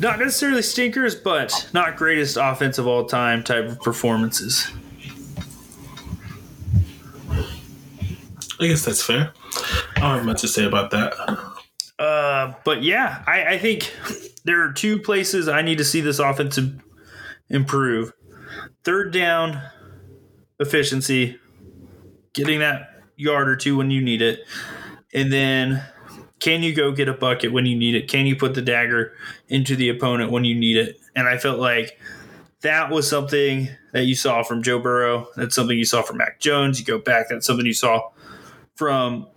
not necessarily stinkers, but not greatest offense of all time type of performances. I guess that's fair. I don't have much to say about that. But yeah, I think there are two places I need to see this offense improve. Third down efficiency, getting that yard or two when you need it. And then can you go get a bucket when you need it? Can you put the dagger into the opponent when you need it? And I felt like that was something that you saw from Joe Burrow. That's something you saw from Mac Jones. You go back, that's something you saw from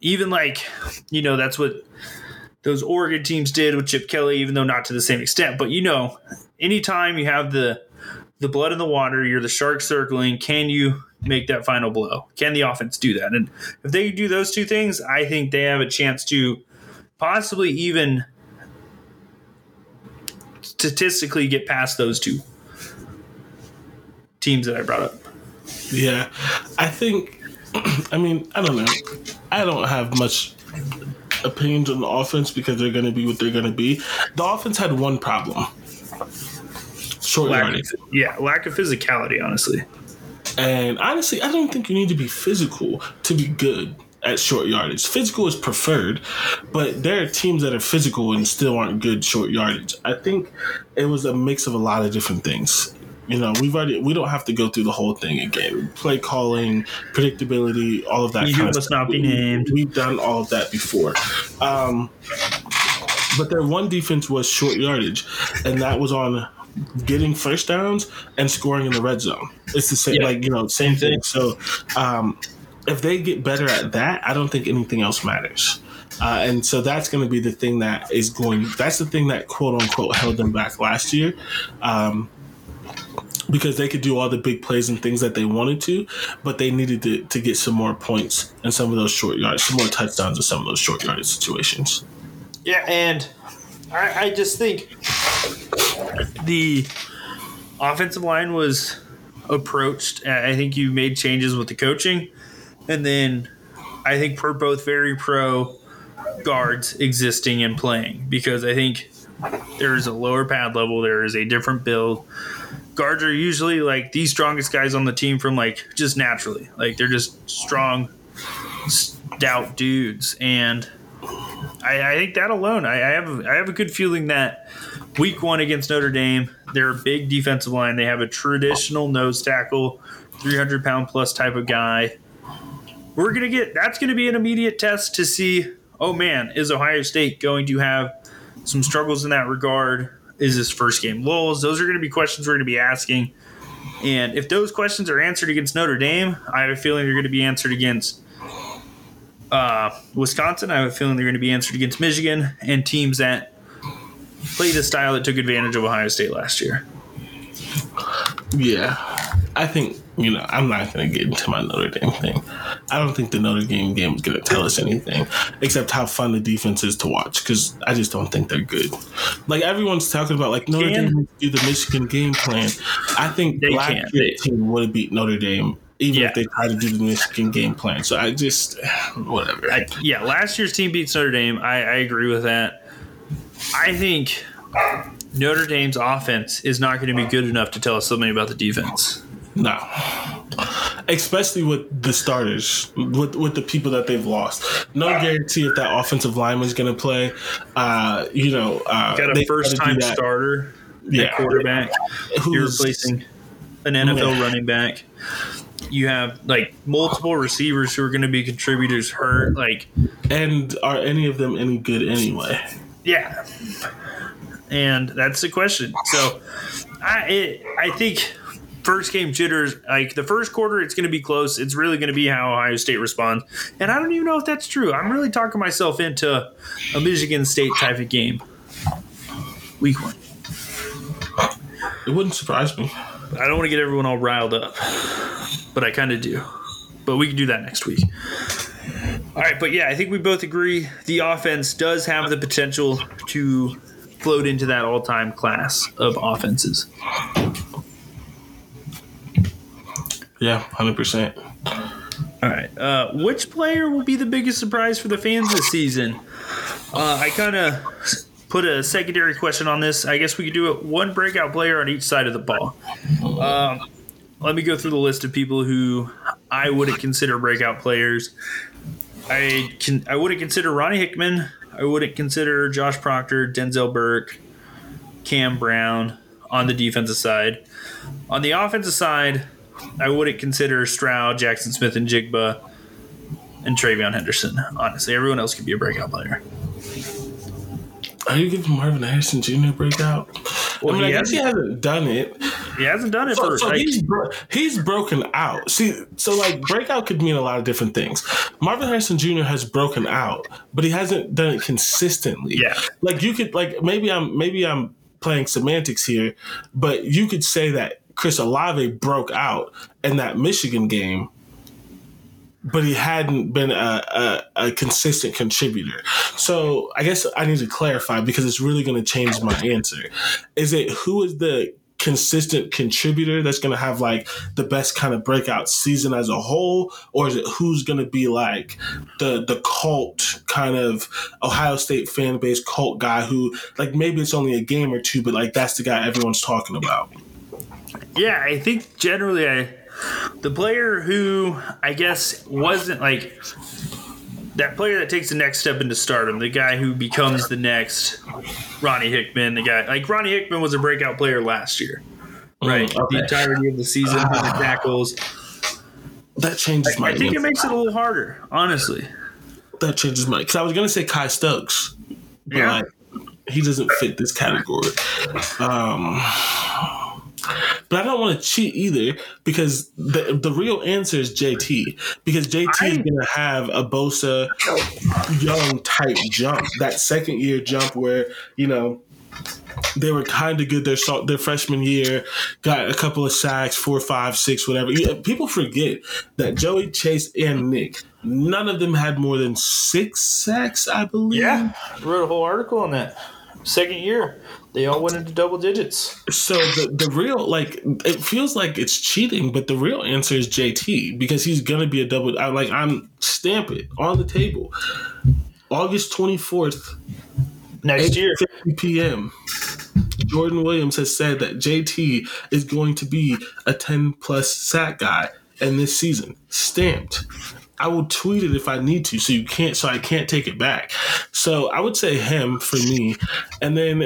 even like, you know, that's what those Oregon teams did with Chip Kelly, even though not to the same extent. But, you know, anytime you have the blood in the water, you're the shark circling, can you make that final blow? Can the offense do that? And if they do those two things, I think they have a chance to possibly even statistically get past those two teams that I brought up. Yeah, I don't know. I don't have much opinions on the offense because they're going to be what they're going to be. The offense had one problem. Short yardage. Yeah, lack of physicality, honestly. And honestly, I don't think you need to be physical to be good at short yardage. Physical is preferred, but there are teams that are physical and still aren't good short yardage. I think it was a mix of a lot of different things. You know, we don't have to go through the whole thing again. Play calling, predictability, all of that. You must not be named. We've done all of that before. But their one defense was short yardage, and that was on getting first downs and scoring in the red zone. It's the same, yeah. Same thing. So if they get better at that, I don't think anything else matters. And so that's going to be the thing that is going – that's the thing that, quote, unquote, held them back last year because they could do all the big plays and things that they wanted to, but they needed to get some more points and some of those short yards, some more touchdowns in some of those short yardage situations. Yeah, and I just think the offensive line was approached. I think you made changes with the coaching. And then I think we're both very pro guards existing and playing because I think there is a lower pad level. There is a different build. Guards are usually like the strongest guys on the team from just naturally. They're just strong, stout dudes. And I think that alone, I have a good feeling that week one against Notre Dame, they're a big defensive line. They have a traditional nose tackle, 300-pound plus type of guy. That's going to be an immediate test to see, oh man, is Ohio State going to have some struggles in that regard? Is this first game lulls? Those are going to be questions we're going to be asking. And if those questions are answered against Notre Dame, I have a feeling they're going to be answered against Wisconsin. I have a feeling they're going to be answered against Michigan and teams that played a style that took advantage of Ohio State last year. Yeah, I think, you know, I'm not going to get into my Notre Dame thing. I don't think the Notre Dame game is going to tell us anything except how fun the defense is to watch, because I just don't think they're good. Like, everyone's talking about, like, Notre Dame do the Michigan game plan. I think the black team would have beat Notre Dame even if they tried to do the Michigan game plan. So I just, whatever. Last year's team beats Notre Dame. I agree with that. I think Notre Dame's offense is not going to be good enough to tell us something about the defense. No, especially with the starters, with the people that they've lost. No guarantee if that offensive lineman's going to play. Got a first-time starter, quarterback. You're replacing an NFL running back. You have, like, multiple receivers who are going to be contributors hurt. And are any of them any good anyway? Yeah. And that's the question. So, I think first game jitters, like the first quarter, it's going to be close. It's really going to be how Ohio State responds. And I don't even know if that's true. I'm really talking myself into a Michigan State type of game. Week one. It wouldn't surprise me. I don't want to get everyone all riled up, but I kind of do. But we can do that next week. All right, but I think we both agree the offense does have the potential to float into that all-time class of offenses. Yeah, 100%. All right. Which player will be the biggest surprise for the fans this season? I kind of put a secondary question on this. I guess we could do it one breakout player on each side of the ball. Let me go through the list of people who I wouldn't consider breakout players. I wouldn't consider Ronnie Hickman. I wouldn't consider Josh Proctor, Denzel Burke, Cam Brown on the defensive side. On the offensive side, I wouldn't consider Stroud, Jaxon Smith-Njigba, and TreVeyon Henderson. Honestly, everyone else could be a breakout player. Are you giving Marvin Harrison Jr. a breakout? Well, I mean, I guess he hasn't done it. He hasn't done it first. So he's broken out. See, so like breakout could mean a lot of different things. Marvin Harrison Jr. has broken out, but he hasn't done it consistently. Yeah. Like you could maybe I'm playing semantics here, but you could say that Chris Olave broke out in that Michigan game, but he hadn't been a consistent contributor. So I guess I need to clarify because it's really going to change my answer. Is it who is the consistent contributor that's going to have like the best kind of breakout season as a whole, or is it who's going to be like the cult kind of Ohio State fan base cult guy who like maybe it's only a game or two, but like that's the guy everyone's talking about? Yeah, I think generally the player who I guess wasn't like that player that takes the next step into stardom, the guy who becomes the next Ronnie Hickman, the guy like Ronnie Hickman was a breakout player last year, right? Okay. The entirety of the season with the tackles. That changes my. I think it makes it a little harder, honestly. That changes my because I was gonna say Kai Stokes, but he doesn't fit this category. But I don't want to cheat either because the real answer is JT because JT is going to have a Bosa Young type jump, that second year jump where, you know, they were kind of good their freshman year, got a couple of sacks, 4, 5, 6, whatever. People forget that Joey, Chase, and Nick, none of them had more than 6 sacks, I believe. Yeah, I wrote a whole article on that. Second year, they all went into double digits. So the real, like, it feels like it's cheating, but the real answer is JT because he's going to be a double. I'm stamp it on the table. August 24th. Next year. 8:50 p.m. Jordan Williams has said that JT is going to be a 10-plus sack guy in this season. Stamped. I will tweet it if I need to, so I can't take it back. So I would say him for me, and then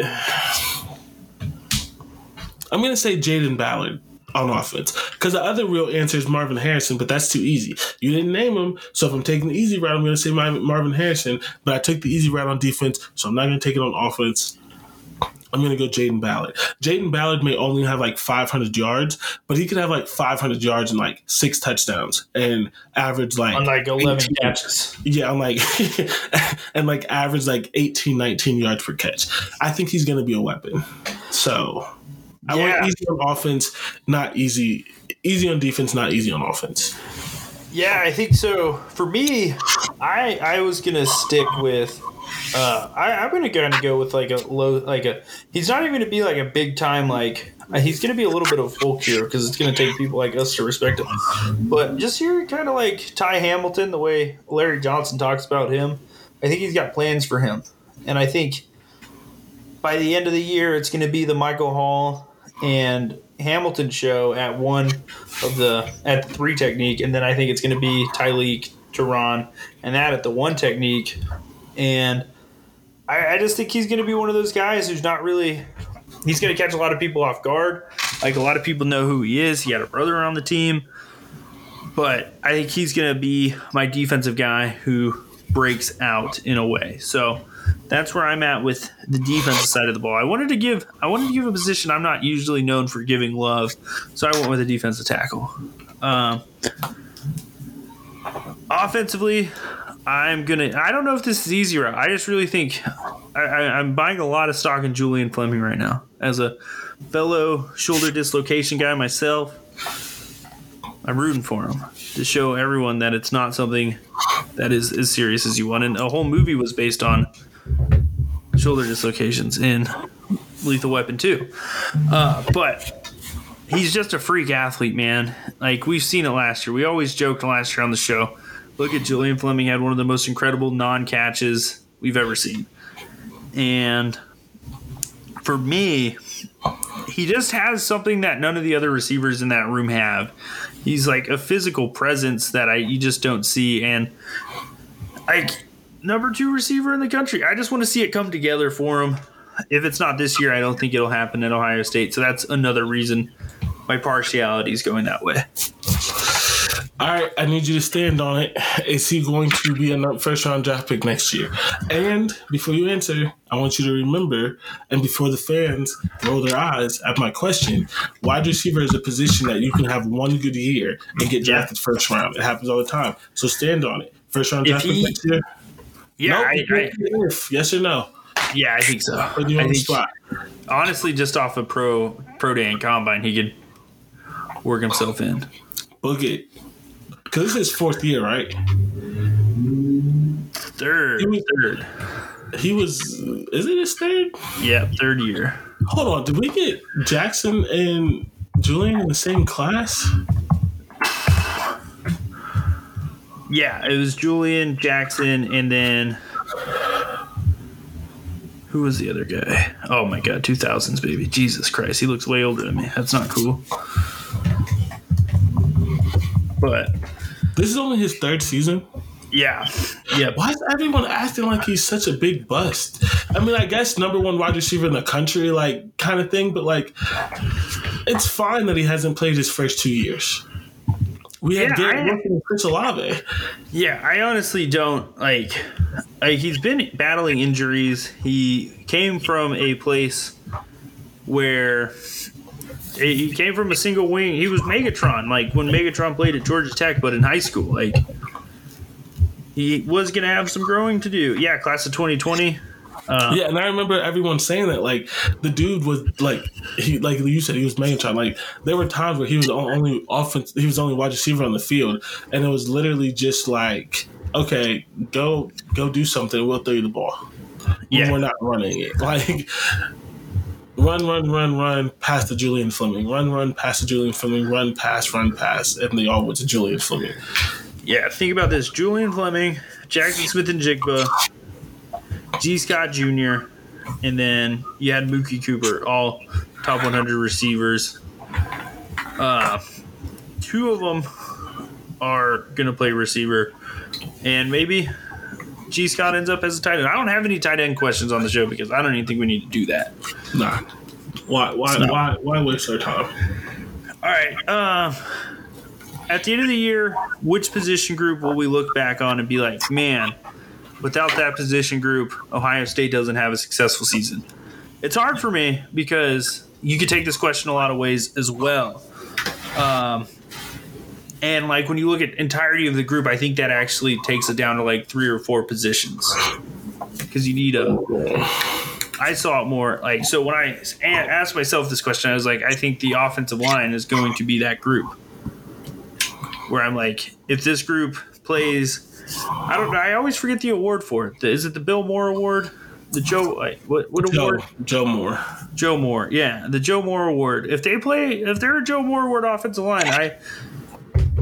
I'm gonna say Jaden Ballard on offense because the other real answer is Marvin Harrison, but that's too easy. You didn't name him, so if I'm taking the easy route, I'm gonna say Marvin Harrison. But I took the easy route on defense, so I'm not gonna take it on offense. I'm going to go Jaden Ballard. Jaden Ballard may only have like 500 yards, but he could have like 500 yards and like 6 touchdowns and average like on like 11 catches. Yeah, I'm like and like average like 18, 19 yards per catch. I think he's going to be a weapon. So I want easy on offense, not easy easy on defense, not easy on offense. Yeah, I think so. For me, I was gonna stick with I'm gonna kind of go with like a low, like a. He's not even gonna be like a big time like. He's gonna be a little bit of bulkier because it's gonna take people like us to respect him. But just hearing kind of like Ty Hamilton, the way Larry Johnson talks about him, I think he's got plans for him, and I think by the end of the year it's gonna be the Michael Hall and Hamilton show at one of the at the three technique, and then I think it's going to be Tyleek, Teron, and that at the one technique. And I just think he's going to be one of those guys who's not really he's going to catch a lot of people off guard. Like a lot of people know who he is. He had a brother on the team, but I think he's going to be my defensive guy who breaks out in a way. So that's where I'm at with the defensive side of the ball. I wanted to give a position I'm not usually known for giving love, so I went with a defensive tackle. Offensively, I don't know if this is easy. I just really think I'm buying a lot of stock in Julian Fleming right now. As a fellow shoulder dislocation guy myself, I'm rooting for him to show everyone that it's not something that is as serious as you want. And a whole movie was based on shoulder dislocations in Lethal Weapon 2. But he's just a freak athlete, man. Like, we've seen it last year. We always joked last year on the show, look at Julian Fleming had one of the most incredible non-catches we've ever seen. And for me, he just has something that none of the other receivers in that room have. He's like a physical presence that you just don't see. And like number 2 receiver in the country, I just want to see it come together for him. If it's not this year, I don't think it'll happen at Ohio State. So that's another reason my partiality is going that way. All right, I need you to stand on it. Is he going to be a first-round draft pick next year? And before you answer, I want you to remember, and before the fans roll their eyes at my question, wide receiver is a position that you can have one good year and get drafted first round. It happens all the time. So stand on it. First-round draft pick next year? Yeah, nope, yes or no? Yeah, I think so. Put you on the spot. Honestly, just off of pro day and combine, he could work himself in. Book it. Because this is his 4th year, right? Third. Is it his 3rd? Yeah, 3rd year. Hold on. Did we get Jackson and Julian in the same class? Yeah, it was Julian, Jackson, and then who was the other guy? Oh, my God. 2000s, baby. Jesus Christ. He looks way older than me. That's not cool. But this is only his 3rd season? Yeah. Why is everyone acting like he's such a big bust? I mean, I guess number 1 wide receiver in the country, like, kind of thing. But, like, it's fine that he hasn't played his first 2 years. We had Garrett Wilson and Chris Olave. Yeah, I honestly don't, like, he's been battling injuries. He came from a place where he came from a single wing. He was Megatron, like when Megatron played at Georgia Tech, but in high school. Like, he was going to have some growing to do. Yeah, class of 2020. Yeah, and I remember everyone saying that. Like, the dude was like, he, like you said, he was Megatron. Like, there were times where he was only wide receiver on the field, and it was literally just like, okay, go do something. We'll throw you the ball. Yeah, we're not running it. Like, Run, pass to Julian Fleming. Run, pass to Julian Fleming. Run, pass. And they all went to Julian Fleming. Yeah, think about this. Julian Fleming, Jaxon Smith-Njigba, G. Scott Jr., and then you had Mookie Cooper, all top 100 receivers. 2 of them are going to play receiver. And maybe G. Scott ends up as a tight end. I don't have any tight end questions on the show because I don't even think we need to do that. Nah. Why waste our time? All right. At the end of the year, which position group will we look back on and be like, man, without that position group, Ohio State doesn't have a successful season? It's hard for me because you could take this question a lot of ways as well. And, like, when you look at entirety of the group, I think that actually takes it down to, like, 3 or 4 positions because you need a – I saw it more. Like, so when I asked myself this question, I was like, I think the offensive line is going to be that group. where I'm like, if this group plays, I don't know. I always forget the award for it. Is it the Bill Moore Award? The Joe, what award? Joe Moore. Joe Moore, yeah, the Joe Moore Award. If they play, if they're a Joe Moore Award offensive line, I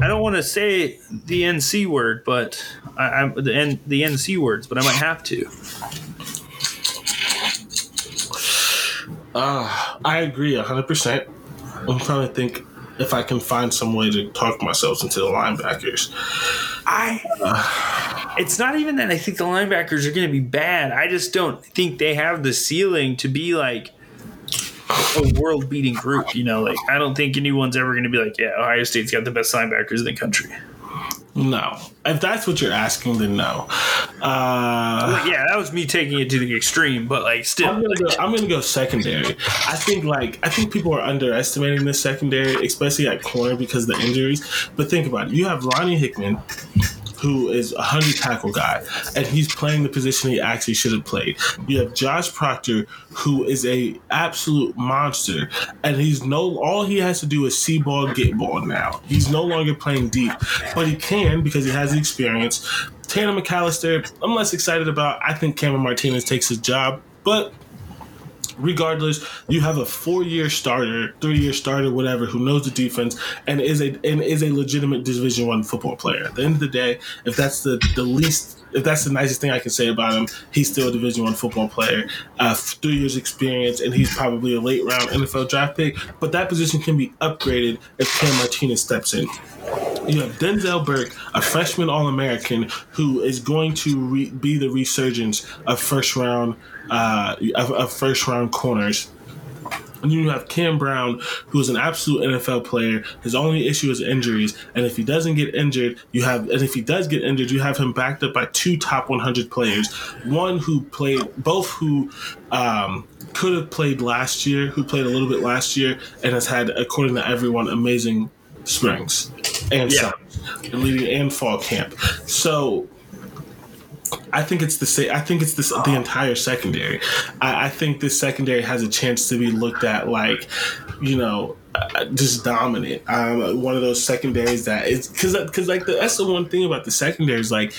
don't want to say the NC word, but I'm the NC words, but I might have to. I agree 100%. I'm trying to think if I can find some way to talk myself into the linebackers. It's not even that I think the linebackers are going to be bad. I just don't think they have the ceiling to be like a world-beating group. You know, like I don't think anyone's ever going to be like, yeah, Ohio State's got the best linebackers in the country. No. If that's what you're asking, then no. Yeah, that was me taking it to the extreme, but like still. I'm gonna go secondary. I think people are underestimating this secondary, especially at corner because of the injuries. But think about it. You have Ronnie Hickman, who is a 100 tackle guy, and he's playing the position he actually should have played. You have Josh Proctor, who is a absolute monster, and all he has to do is see ball, get ball now. He's no longer playing deep, but he can because he has the experience. Tanner McCalister, I'm less excited about. I think Cam Martinez takes his job, but regardless, you have a 4-year starter, 3-year starter, whatever, who knows the defense and is a legitimate Division I football player. At the end of the day, if that's if that's the nicest thing I can say about him, he's still a Division I football player, 3 years experience, and he's probably a late round NFL draft pick. But that position can be upgraded if Cam Martinez steps in. You have Denzel Burke, a freshman All-American, who is going to be the resurgence of first round corners. And you have Cam Brown, who is an absolute NFL player. His only issue is injuries. And if he doesn't get injured, and if he does get injured, you have him backed up by two top 100 players. One who played, both who could have played last year, who played a little bit last year, and has had, according to everyone, amazing springs and summers, leading and fall camp. So I think it's the entire secondary. I think this secondary has a chance to be looked at like, you know, just dominant. One of those secondaries that is because like that's the one thing about the secondary is like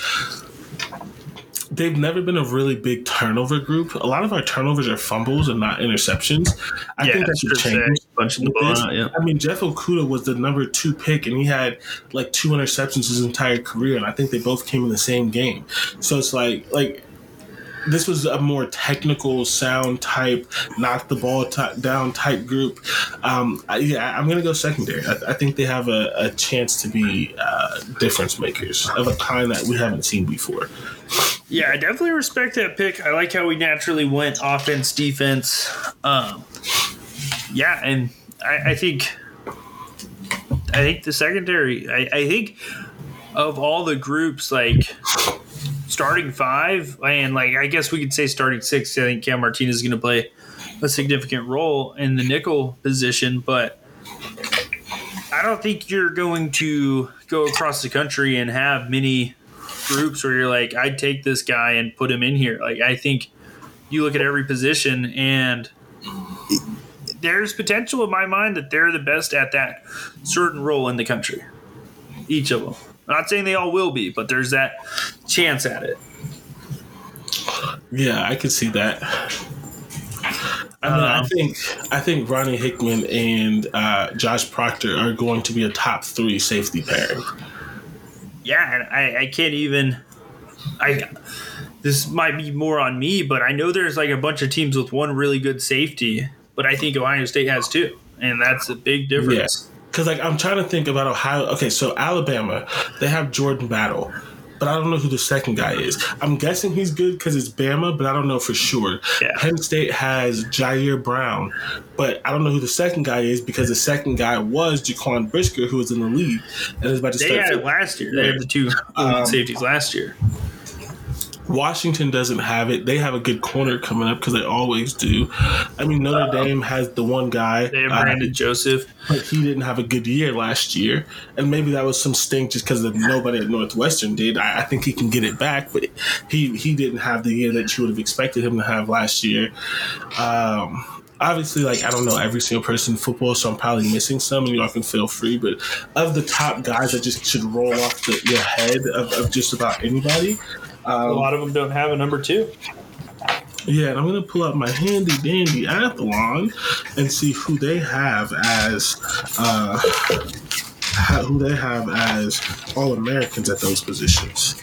they've never been a really big turnover group. A lot of our turnovers are fumbles and not interceptions. I think that should change. I mean, Jeff Okuda was the number 2 pick, and he had like 2 interceptions his entire career, and I think they both came in the same game. So it's like this was a more technical, sound type, knock the ball down type group. I'm going to go secondary. I think they have a chance to be difference makers of a kind that we haven't seen before. Yeah, I definitely respect that pick. I like how we naturally went offense, defense. Yeah, and I think the secondary, I think of all the groups, like starting 5, and like I guess we could say starting 6, I think Cam Martinez is going to play a significant role in the nickel position, but I don't think you're going to go across the country and have many groups where you're like, I'd take this guy and put him in here. Like, I think you look at every position, and there's potential in my mind that they're the best at that certain role in the country. Each of them. I'm not saying they all will be, but there's that chance at it. Yeah, I could see that. I mean, I think Ronnie Hickman and Josh Proctor are going to be a top 3 safety pairing. Yeah, and I can't even – this might be more on me, but I know there's like a bunch of teams with one really good safety, but I think Ohio State has 2, and that's a big difference. Because like I'm trying to think about Ohio – okay, so Alabama, they have Jordan Battle, but I don't know who the second guy is. I'm guessing he's good because it's Bama, but I don't know for sure. Yeah. Penn State has Jair Brown, but I don't know who the second guy is because the second guy was Jaquan Brisker, who was in the league and is about to start. They had it last year. They had the 2 safeties last year. Washington doesn't have it. They have a good corner coming up because they always do. I mean, Notre Dame has the one guy. They have Brandon Joseph. But he didn't have a good year last year. And maybe that was some stink just because nobody at Northwestern did. I think he can get it back, but he didn't have the year that you would have expected him to have last year. obviously, like, I don't know every single person in football, so I'm probably missing some, and y'all can feel free. But of the top guys that just should roll off your head of just about anybody. A lot of them don't have a number two. Yeah, and I'm going to pull up my handy-dandy Athlon and see who they have as All-Americans at those positions.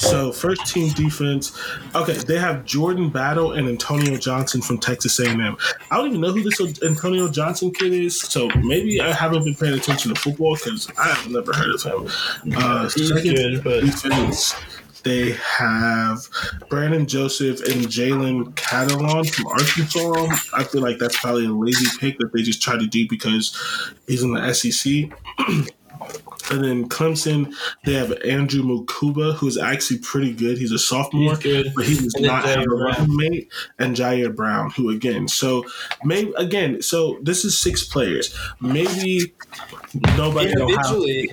So, first team defense. Okay, they have Jordan Battle and Antonio Johnson from Texas A&M. I don't even know who this Antonio Johnson kid is, so maybe I haven't been paying attention to football because I have never heard of him. Defense. They have Brandon Joseph and Jalen Catalon from Arkansas. I feel like that's probably a lazy pick that they just tried to do because he's in the SEC. And then Clemson, they have Andrew Mukuba, who's actually pretty good. He's a sophomore, but he does not have a running mate. And Jair Brown, who again, so this is six players. Maybe nobody individually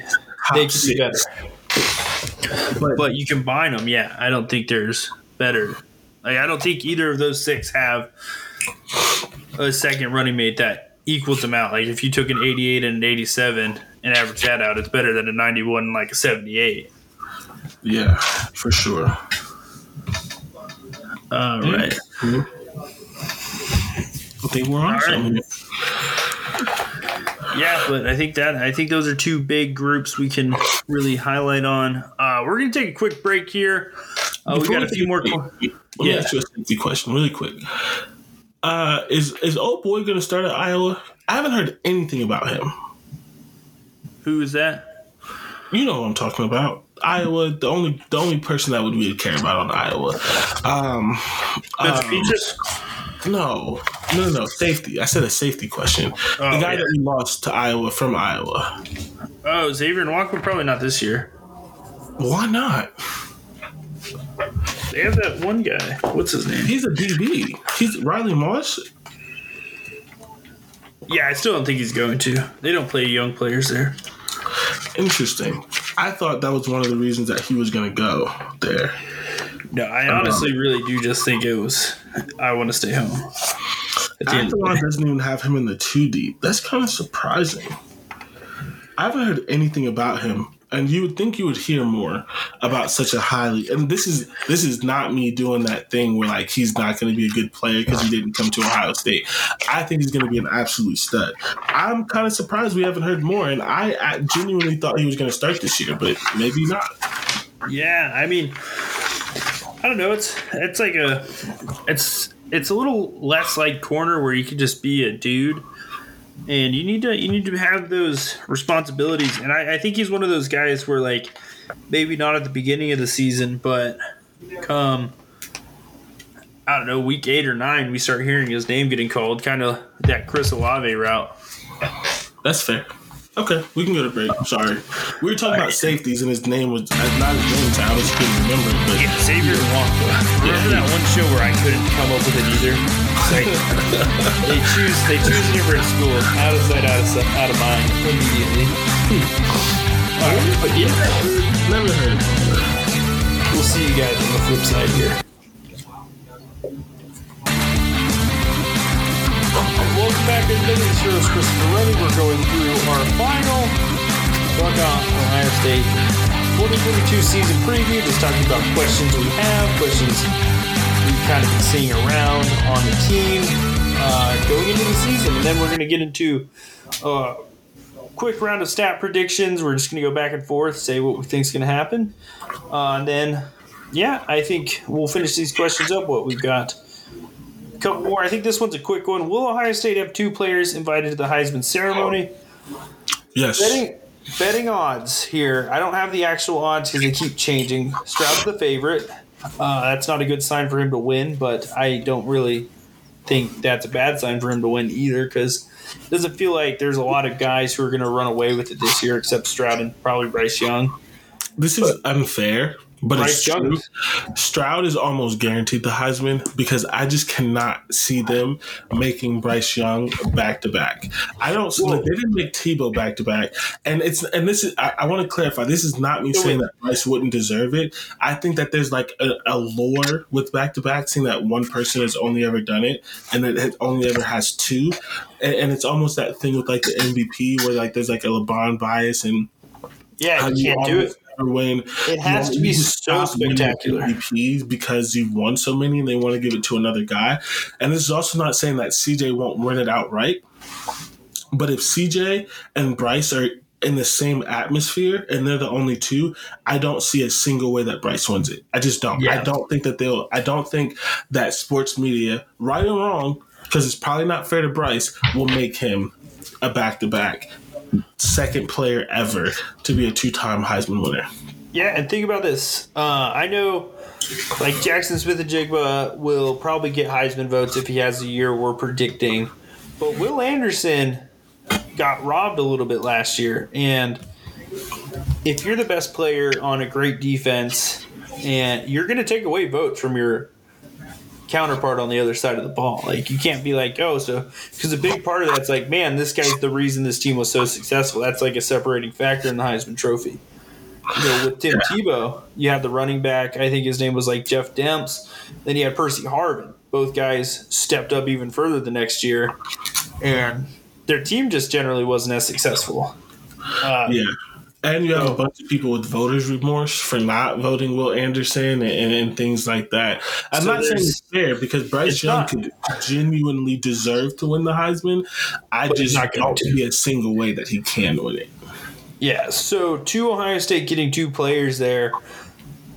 they could be better. But you combine them, yeah. I don't think there's better. Like, I don't think either of those six have a second running mate that equals them out. Like, if you took an 88 and an 87 and averaged that out, it's better than a 91 and like a 78. Yeah, for sure. All right. Mm-hmm. I think we're on something. Yeah, but I think those are two big groups we can really highlight on. We're going to take a quick break here. We got a few more. Let me ask you a safety question really quick. Is old boy going to start at Iowa? I haven't heard anything about him. Who is that? You know what I'm talking about. Iowa, the only person that would really care about on Iowa. No. Safety. I said a safety question. The guy that we lost to Iowa from Iowa. Oh, Xavier Nwankwo? Probably not this year. Why not? They have that one guy. What's his name? He's a DB. He's Riley Moss. Yeah, I still don't think he's going to. They don't play young players there. Interesting. I thought that was one of the reasons that he was going to go there. No, I honestly really do just think it was I want to stay home. Athlon doesn't even have him in the 2D. That's kind of surprising. I haven't heard anything about him, and you would think you would hear more about such a highly. And this is not me doing that thing where like he's not going to be a good player because he didn't come to Ohio State. I think he's going to be an absolute stud. I'm kind of surprised we haven't heard more, and I genuinely thought he was going to start this year, but maybe not. Yeah, I mean, I don't know. It's a little less like corner where you can just be a dude, and you need to have those responsibilities. And I think he's one of those guys where like maybe not at the beginning of the season, but come I don't know week 8 or 9 we start hearing his name getting called, kind of that Chris Olave route. That's fair. Okay, we can go to break. I'm sorry. We were talking about safeties, and his name was not his name, so I just couldn't remember it. But yeah, Xavier Nwankwo. Remember that one show where I couldn't come up with it either? Like, they choose different schools. Out of sight, out of mind. Immediately. All right, but yeah. Never heard. We'll see you guys on the flip side here. Welcome back to Business Heroes, Christopher Reddy. We're going through our final Buckeye Ohio State 2022 season preview. Just talking about questions we have, questions we've kind of been seeing around on the team going into the season. And then we're going to get into a quick round of stat predictions. We're just going to go back and forth, say what we think is going to happen. And then, yeah, I think we'll finish these questions up, what we've got. Couple more. I think this one's a quick one. Will Ohio State have two players invited to the Heisman ceremony? Yes. Betting odds here. I don't have the actual odds because they keep changing. Stroud's the favorite. That's not a good sign for him to win, but I don't really think that's a bad sign for him to win either because it doesn't feel like there's a lot of guys who are going to run away with it this year except Stroud and probably Bryce Young. This is unfair. But Stroud is almost guaranteed the Heisman because I just cannot see them making Bryce Young back-to-back. I don't. Like, they didn't make Tebow back-to-back. I want to clarify, this is not me saying that Bryce wouldn't deserve it. I think that there's like a lore with back-to-back, seeing that one person has only ever done it and it only ever has two. And it's almost that thing with like the MVP where like there's like a LeBron bias and you can't do it. When it has to be so spectacular MVPs because you've won so many and they want to give it to another guy. And this is also not saying that CJ won't win it outright, but if CJ and Bryce are in the same atmosphere and they're the only two, I don't see a single way that Bryce wins it. I just don't. Yeah. I don't think that sports media, right or wrong, because it's probably not fair to Bryce, will make him a back-to-back second player ever to be a two-time Heisman winner. Yeah, and think about this. I know, like, Jaxon Smith-Njigba will probably get Heisman votes if he has a year we're predicting. But Will Anderson got robbed a little bit last year. And if you're the best player on a great defense, and you're going to take away votes from your counterpart on the other side of the ball. Like, you can't be like, because a big part of that's like, man, this guy's the reason this team was so successful. That's like a separating factor in the Heisman Trophy. You know, with Tim Tebow, you had the running back, I think his name was like Jeff Demps. Then you had Percy Harvin. Both guys stepped up even further the next year, and their team just generally wasn't as successful. And you have a bunch of people with voters' remorse for not voting Will Anderson and things like that. I'm not saying it's fair because Bryce Young could genuinely deserve to win the Heisman. I just don't see a single way that he can win it. Yeah, so to Ohio State getting two players there,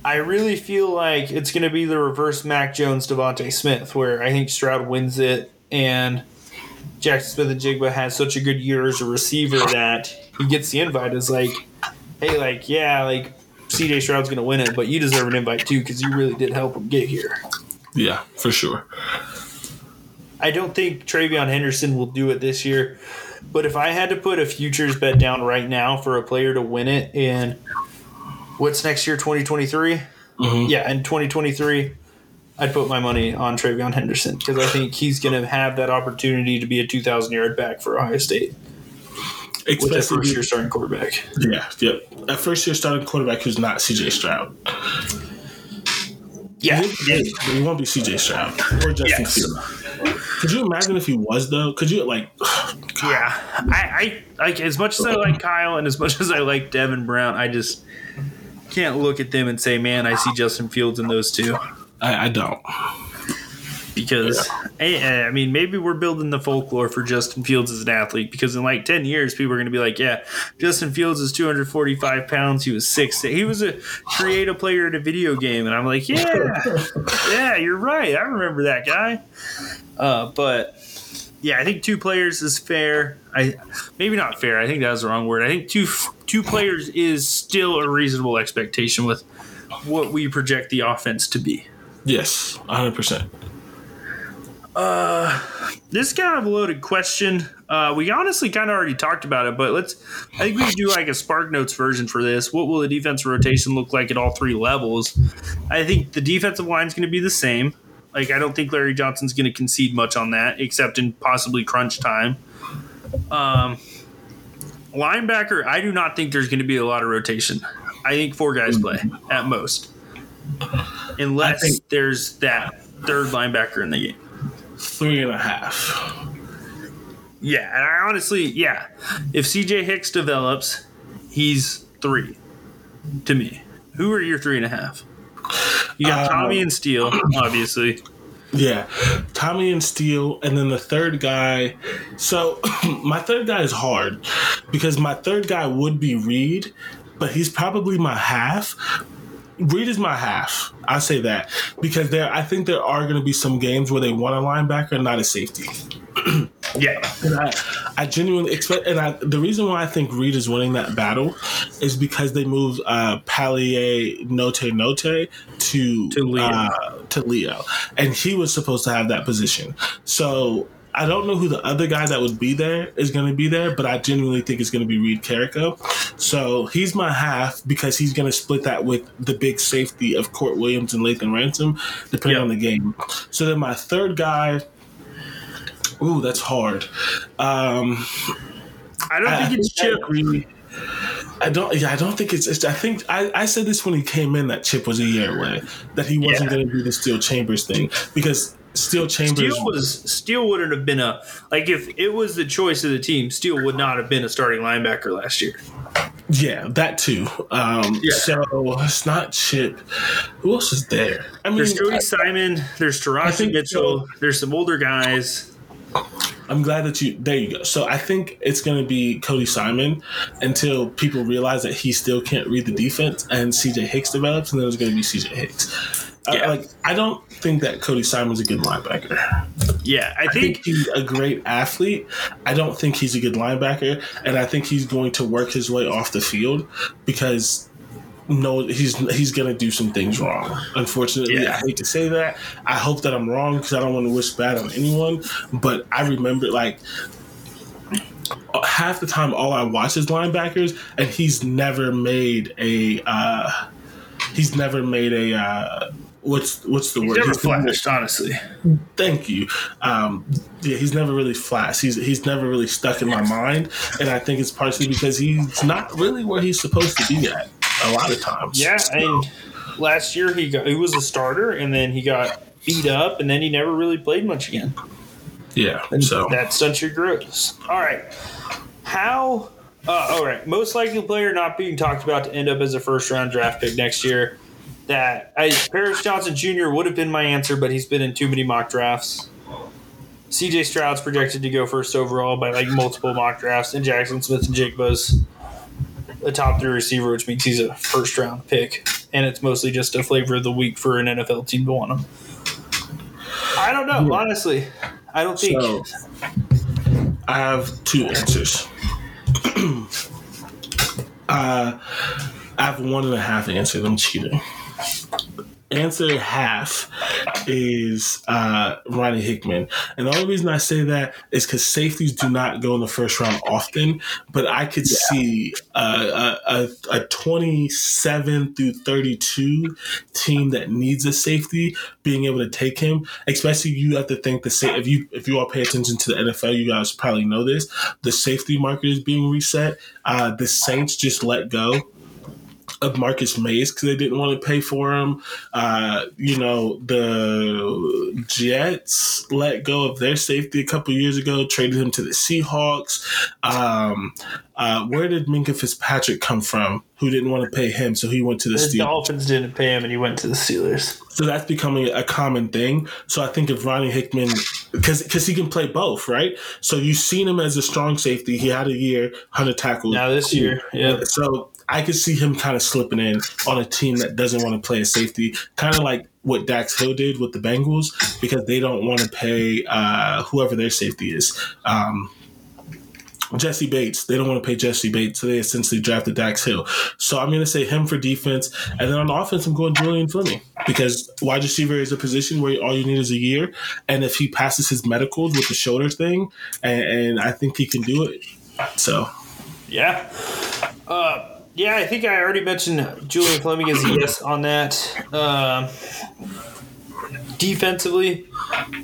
I really feel like it's going to be the reverse Mac Jones, Devontae Smith, where I think Stroud wins it and Jaxon Smith-Njigba has such a good year as a receiver that he gets the invite. It's like, hey, like, yeah, like, CJ Stroud's going to win it, but you deserve an invite too because you really did help him get here. Yeah, for sure. I don't think TreVeyon Henderson will do it this year, but if I had to put a futures bet down right now for a player to win it in what's next year, 2023? Mm-hmm. Yeah, in 2023, I'd put my money on TreVeyon Henderson because I think he's going to have that opportunity to be a 2,000-yard back for Ohio State. With that first-year starting quarterback. Yeah, yep. A first-year starting quarterback who's not CJ Stroud. Yeah. He won't be CJ Stroud or Justin Fields. Could you imagine if he was, though? Could you, like... Yeah. I like, as much as I like Kyle and as much as I like Devin Brown, I just can't look at them and say, man, I see Justin Fields in those two. I don't. Because, I mean, maybe we're building the folklore for Justin Fields as an athlete because in like 10 years, people are going to be like, yeah, Justin Fields is 245 pounds. He was 6'8". He was a creative player at a video game. And I'm like, yeah, you're right. I remember that guy. But, yeah, I think two players is fair. Maybe not fair. I think that was the wrong word. I think two players is still a reasonable expectation with what we project the offense to be. Yes, 100%. This kind of loaded question. We honestly kind of already talked about it, but I think we could do like a Spark Notes version for this. What will the defensive rotation look like at all three levels? I think the defensive line is going to be the same. Like, I don't think Larry Johnson's going to concede much on that, except in possibly crunch time. Linebacker, I do not think there's going to be a lot of rotation. I think four guys play at most, unless there's that third linebacker in the game. 3.5. Yeah, and I honestly, if CJ Hicks develops, he's 3 to me. Who are your 3.5? You got Tommy and Steele, obviously. Yeah, Tommy and Steele, and then the third guy. So my third guy is hard because my third guy would be Reed, but he's probably my half. Reed is my half. I say that because I think there are going to be some games where they want a linebacker and not a safety. And I genuinely expect, and the reason why I think Reed is winning that battle is because they moved Palier Note to Leo, and he was supposed to have that position. So I don't know who the other guy that would be there is going to be there, but I genuinely think it's going to be Reed Carrico. So he's my half because he's going to split that with the big safety of Court Williams and Lathan Ransom, depending on the game. So then my third guy, ooh, that's hard. I don't think it's Chip. I don't think it's. I think I said this when he came in that Chip was a year away, that he wasn't going to do the Steel Chambers thing because Steel Chambers Steel wouldn't have been a like if it was the choice of the team. Steel would not have been a starting linebacker last year. Yeah, that too. So it's not Chip. Who else is there? I mean, there's Cody Simon. There's Taraji Mitchell. There's some older guys. I'm glad that you – there you go. So I think it's going to be Cody Simon until people realize that he still can't read the defense and C.J. Hicks develops, and then it's going to be C.J. Hicks. I don't think that Cody Simon's a good linebacker. Yeah, I think he's a great athlete. I don't think he's a good linebacker, and I think he's going to work his way off the field because – no, he's going to do some things wrong. Unfortunately, I hate to say that. I hope that I'm wrong because I don't want to wish bad on anyone. But I remember, like, half the time all I watch is linebackers, and he's never made a what's the word? He's never flashed, honestly. Thank you. He's never really flashed. He's never really stuck in my mind, and I think it's partially because he's not really where he's supposed to be at a lot of times. Yeah, and last year he was a starter, and then he got beat up, and then he never really played much again. Yeah, and so that's such your gross. All right, most likely player not being talked about to end up as a first-round draft pick next year. Paris Johnson Jr. would have been my answer, but he's been in too many mock drafts. CJ Stroud's projected to go first overall by like multiple mock drafts, and Jaxon Smith-Njigba's a top three receiver, which means he's a first round pick, and it's mostly just a flavor of the week for an NFL team to want him. I don't know, honestly. I don't think. So, I have two answers. I have one and a half answers. I'm cheating. Answer half is Ronnie Hickman. And the only reason I say that is because safeties do not go in the first round often, but I could see a 27 through 32 team that needs a safety being able to take him. Especially, you have to think if you all pay attention to the NFL, you guys probably know this. The safety market is being reset. The Saints just let go of Marcus Mays because they didn't want to pay for him. The Jets let go of their safety a couple years ago, traded him to the Seahawks. Where did Minkah Fitzpatrick come from, who didn't want to pay him, so he went to the Steelers? The Dolphins didn't pay him, and he went to the Steelers. So that's becoming a common thing. So I think if Ronnie Hickman – because he can play both, right? So you've seen him as a strong safety. He had a year, 100 tackles. Now this year, yeah. So I could see him kind of slipping in on a team that doesn't want to play a safety, kind of like what Dax Hill did with the Bengals because they don't want to pay whoever their safety is. Jesse Bates. They don't want to pay Jesse Bates, so they essentially drafted Dax Hill. So I'm going to say him for defense. And then on offense, I'm going Julian Fleming because wide receiver is a position where all you need is a year. And if he passes his medicals with the shoulder thing, and I think he can do it. So, yeah. Yeah, I think I already mentioned Julian Fleming as a yes on that. Defensively,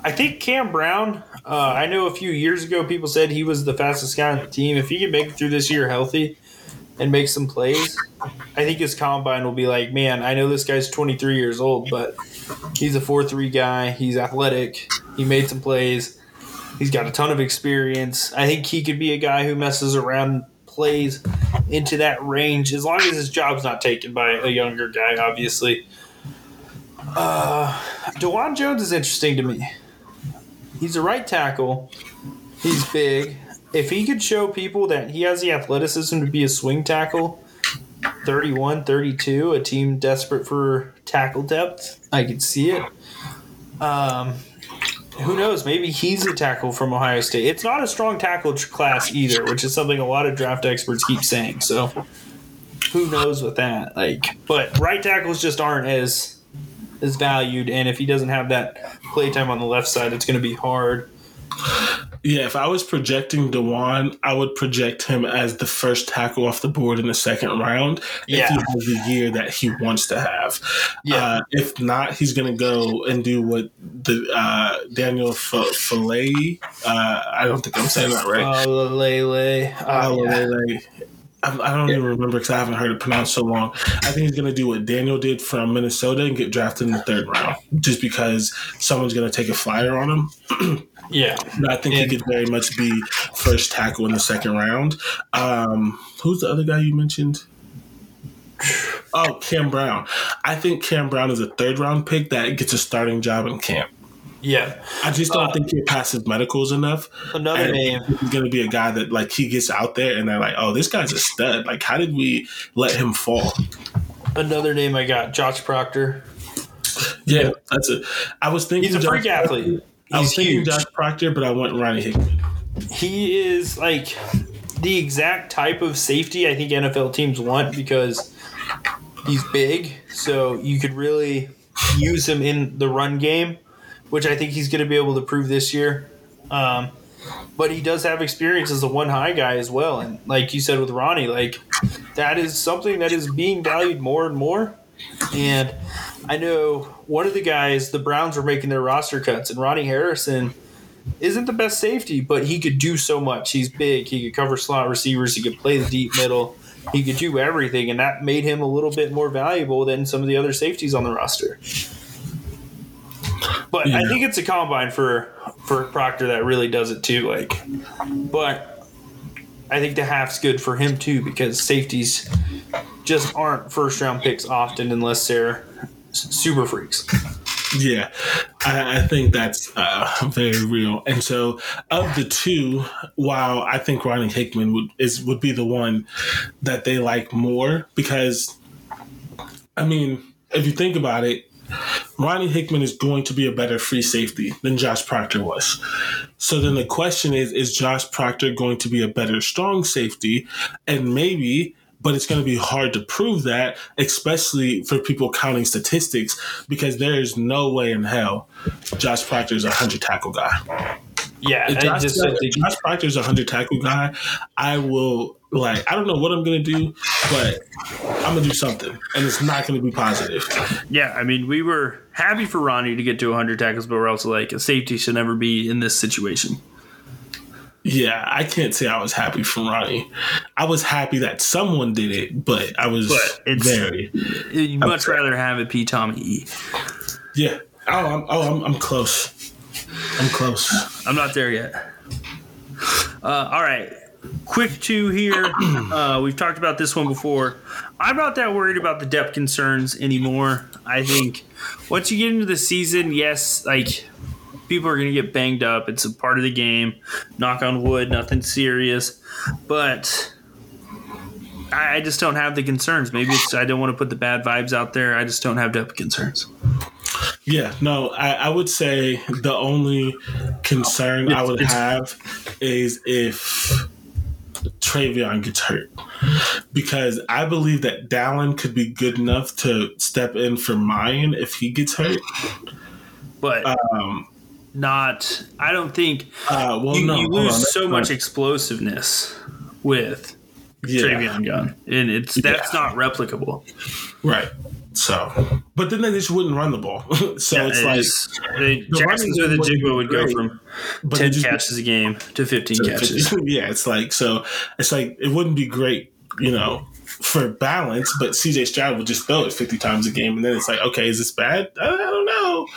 I think Cam Brown – I know a few years ago people said he was the fastest guy on the team. If he can make it through this year healthy and make some plays, I think his combine will be like, man, I know this guy's 23 years old, but he's a 4-3 guy. He's athletic. He made some plays. He's got a ton of experience. I think he could be a guy who messes around and plays into that range as long as his job's not taken by a younger guy, obviously. DeJuan Jones is interesting to me. He's a right tackle. He's big. If he could show people that he has the athleticism to be a swing tackle, 31, 32, a team desperate for tackle depth, I could see it. Who knows? Maybe he's a tackle from Ohio State. It's not a strong tackle class either, which is something a lot of draft experts keep saying. So who knows with that? But right tackles just aren't as valued, and if he doesn't have that play time on the left side, it's going to be hard. Yeah, if I was projecting DeJuan, I would project him as the first tackle off the board in the second round if he has the year that he wants to have. Yeah. If not, he's going to go and do what the Daniel Falele. I don't think I'm saying that right. Falele. I don't even remember because I haven't heard it pronounced so long. I think he's going to do what Daniel did from Minnesota and get drafted in the third round just because someone's going to take a flyer on him. Yeah. But I think he could very much be first tackle in the second round. Who's the other guy you mentioned? Oh, Cam Brown. I think Cam Brown is a third-round pick that gets a starting job in camp. Yeah, I just don't think he passes medicals enough. Another name is going to be a guy that like he gets out there and they're like, oh, this guy's a stud. Like, how did we let him fall? Another name I got, Josh Proctor. Yeah, that's it. I was thinking he's a freak athlete. I was thinking Josh Proctor, but I went Ronnie Hickman. He is like the exact type of safety I think NFL teams want because he's big, so you could really use him in the run game, which I think he's going to be able to prove this year. But he does have experience as a one-high guy as well. And like you said with Ronnie, like that is something that is being valued more and more. And I know one of the guys, the Browns were making their roster cuts, and Ronnie Harrison isn't the best safety, but he could do so much. He's big. He could cover slot receivers. He could play the deep middle. He could do everything, and that made him a little bit more valuable than some of the other safeties on the roster. But I think it's a combine for Proctor that really does it too. Like, but I think the half's good for him too because safeties just aren't first-round picks often unless they're super freaks. Yeah, I think that's very real. And so, of the two, while I think Ronnie Hickman would be the one that they like more because, I mean, if you think about it, Ronnie Hickman is going to be a better free safety than Josh Proctor was. So then the question is Josh Proctor going to be a better strong safety? And maybe, but it's going to be hard to prove that, especially for people counting statistics, because there is no way in hell Josh Proctor is a 100-tackle guy. Yeah. If Josh Proctor is a 100-tackle guy, I will – like, I don't know what I'm going to do, but I'm going to do something, and it's not going to be positive. Yeah, I mean, we were happy for Ronnie to get to 100 tackles, but we're also like, a safety should never be in this situation. Yeah, I can't say I was happy for Ronnie. I was happy that someone did it, but I was very – You'd much rather have it be Tommy E. Yeah. I'm close. I'm close. I'm not there yet. All right. Quick two here. We've talked about this one before. I'm not that worried about the depth concerns anymore. I think once you get into the season, yes, like people are going to get banged up. It's a part of the game. Knock on wood, nothing serious. But I just don't have the concerns. Maybe it's I don't want to put the bad vibes out there. I just don't have depth concerns. Yeah, no, I would say the only concern I would have is if TreVeyon gets hurt, because I believe that Dallin could be good enough to step in for Mayan if he gets hurt, but not. I don't think. You lose so much explosiveness with TreVeyon gone, and that's not replicable, right? So, but then they just wouldn't run the ball. So yeah, it's like Jaxon Smith-Njigba would go from 10 catches a game to 15 catches. Yeah, it's like it wouldn't be great, you know, for balance. But CJ Stroud would just throw it 50 times a game, and then it's like, okay, is this bad? I don't know.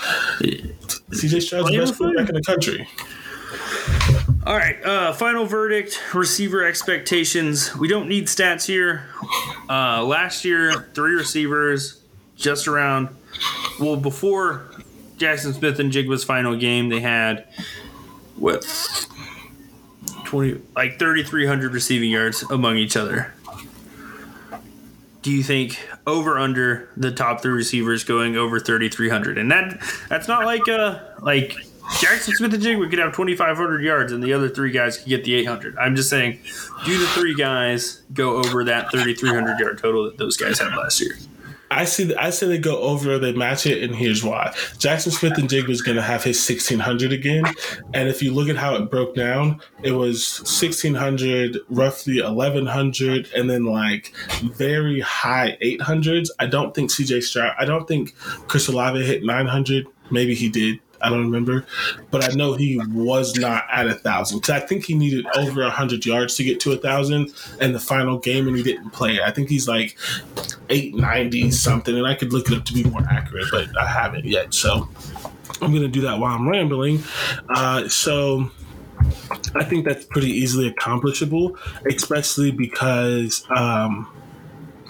Yeah. CJ Stroud's the best quarterback in the country. All right, final verdict, receiver expectations. We don't need stats here. Last year, 3 receivers. Just around, well, before Jaxon Smith-Njigba's final game, they had, 3,300 receiving yards among each other. Do you think over under the top 3 receivers going over 3,300? And that's not like Jaxon Smith-Njigba could have 2,500 yards and the other 3 guys could get the 800. I'm just saying, do the 3 guys go over that 3,300 yard total that those guys had last year? I say they go over or they match it, and here's why. Jaxon Smith-Njigba is going to have his 1,600 again, and if you look at how it broke down, it was 1,600, roughly 1,100, and then like very high 800s. I don't think CJ Stroud, I don't think Chris Olave hit 900. Maybe he did. I don't remember, but I know he was not at 1,000 because I think he needed over 100 yards to get to 1,000 in the final game, and he didn't play it. I think he's like 890 something, and I could look it up to be more accurate, but I haven't yet. So I'm going to do that while I'm rambling. So I think that's pretty easily accomplishable, especially because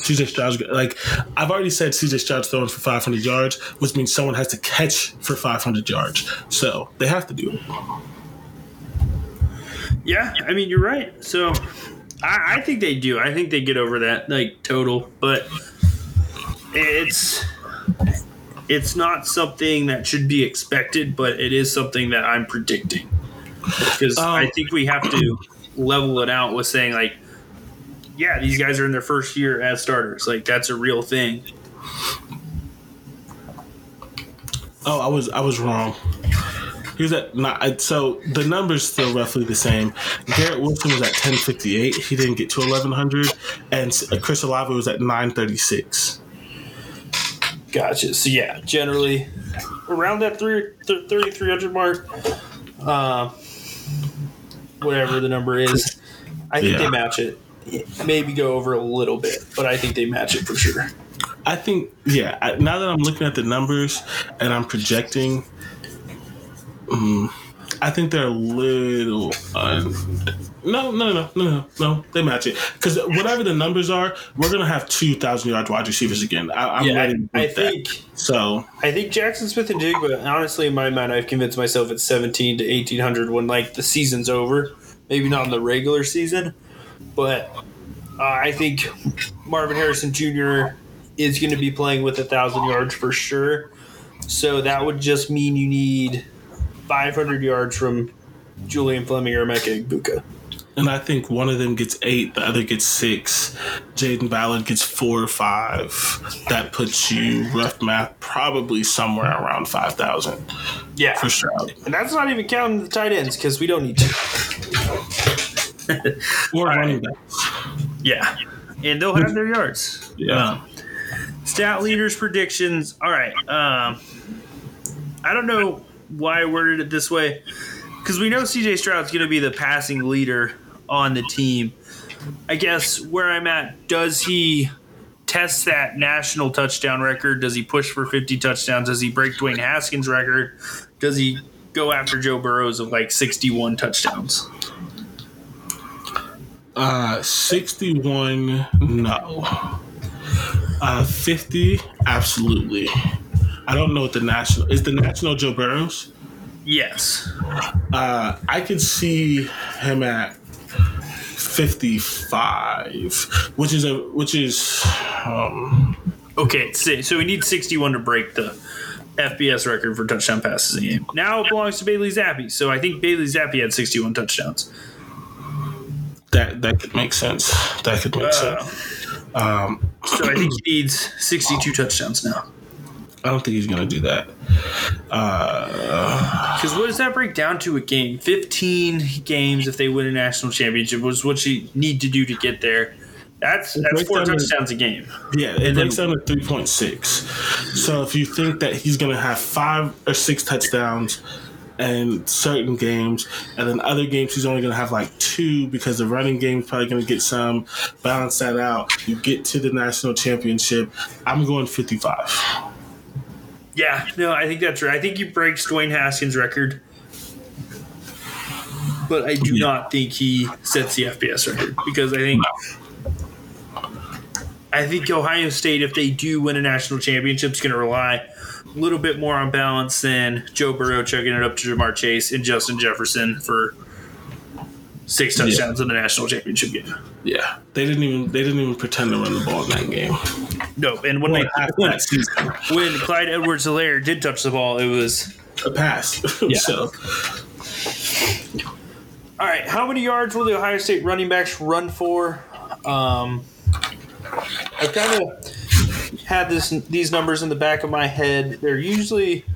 CJ Stroud's, like I've already said, CJ Stroud's throwing for 500 yards, which means someone has to catch for 500 yards. So they have to do it. Yeah, I mean, you're right. So I think they do. I think they get over that, like, total. But it's not something that should be expected, but it is something that I'm predicting. Because I think we have to level it out with saying, like, yeah, these guys are in their first year as starters. Like, that's a real thing. Oh, I was wrong. Here's that. So the numbers still roughly the same. Garrett Wilson was at 1,058. He didn't get to 1,100, and Chris Olave was at 936. Gotcha. So yeah, generally around that 3,300 mark, whatever the number is, I think they match it. Maybe go over a little bit, but I think they match it for sure. I think, yeah, now that I'm looking at the numbers and I'm projecting, I think they're a little No, they match it. Because whatever the numbers are, we're going to have 2,000-yard wide receivers again. I think Jaxon Smith-Njigba, honestly, in my mind, I've convinced myself it's 1,700 to 1,800 when, like, the season's over. Maybe not in the regular season. But I think Marvin Harrison Jr. is going to be playing with 1,000 yards for sure. So that would just mean you need 500 yards from Julian Fleming or Emeka Egbuka. And I think one of them gets 8, the other gets 6. Jaden Ballard gets 4 or 5. That puts you, rough math, probably somewhere around 5,000. Yeah. For sure. And that's not even counting the tight ends because we don't need to. Or running backs. Yeah. And they'll have their yards. Yeah. Stat leaders predictions. All right. I don't know why I worded it this way, because we know CJ Stroud's going to be the passing leader on the team. I guess where I'm at, does he test that national touchdown record? Does he push for 50 touchdowns? Does he break Dwayne Haskins' record? Does he go after Joe Burrow's of like 61 touchdowns? 61, no. 50, absolutely. I don't know what the national – is the national Joe Burrows? Yes. I could see him at 55, which is okay, so we need 61 to break the FBS record for touchdown passes in the game. Now it belongs to Bailey Zappi, so I think Bailey Zappi had 61 touchdowns. That could make sense. That could make sense. So I think he needs 62 touchdowns now. I don't think he's going to do that. Because what does that break down to a game? 15 games if they win a national championship was what you need to do to get there. That's 4 touchdowns a game. Yeah, it breaks down to 3.6. So if you think that he's going to have 5 or 6 touchdowns and certain games, and then other games he's only going to have like 2 because the running game is probably going to get some. Balance that out. You get to the national championship. I'm going 55. Yeah, no, I think that's right. I think he breaks Dwayne Haskins' record, but I do not think he sets the FBS record because I think Ohio State, if they do win a national championship, is going to rely a little bit more on balance than Joe Burrow chugging it up to Jamar Chase and Justin Jefferson for 6 touchdowns in the national championship game. Yeah, they didn't even pretend to run the ball in that game. No, and when Clyde Edwards-Helaire did touch the ball, it was a pass. Yeah. So. All right, how many yards will the Ohio State running backs run for? I kind of. had these numbers in the back of my head. They're usually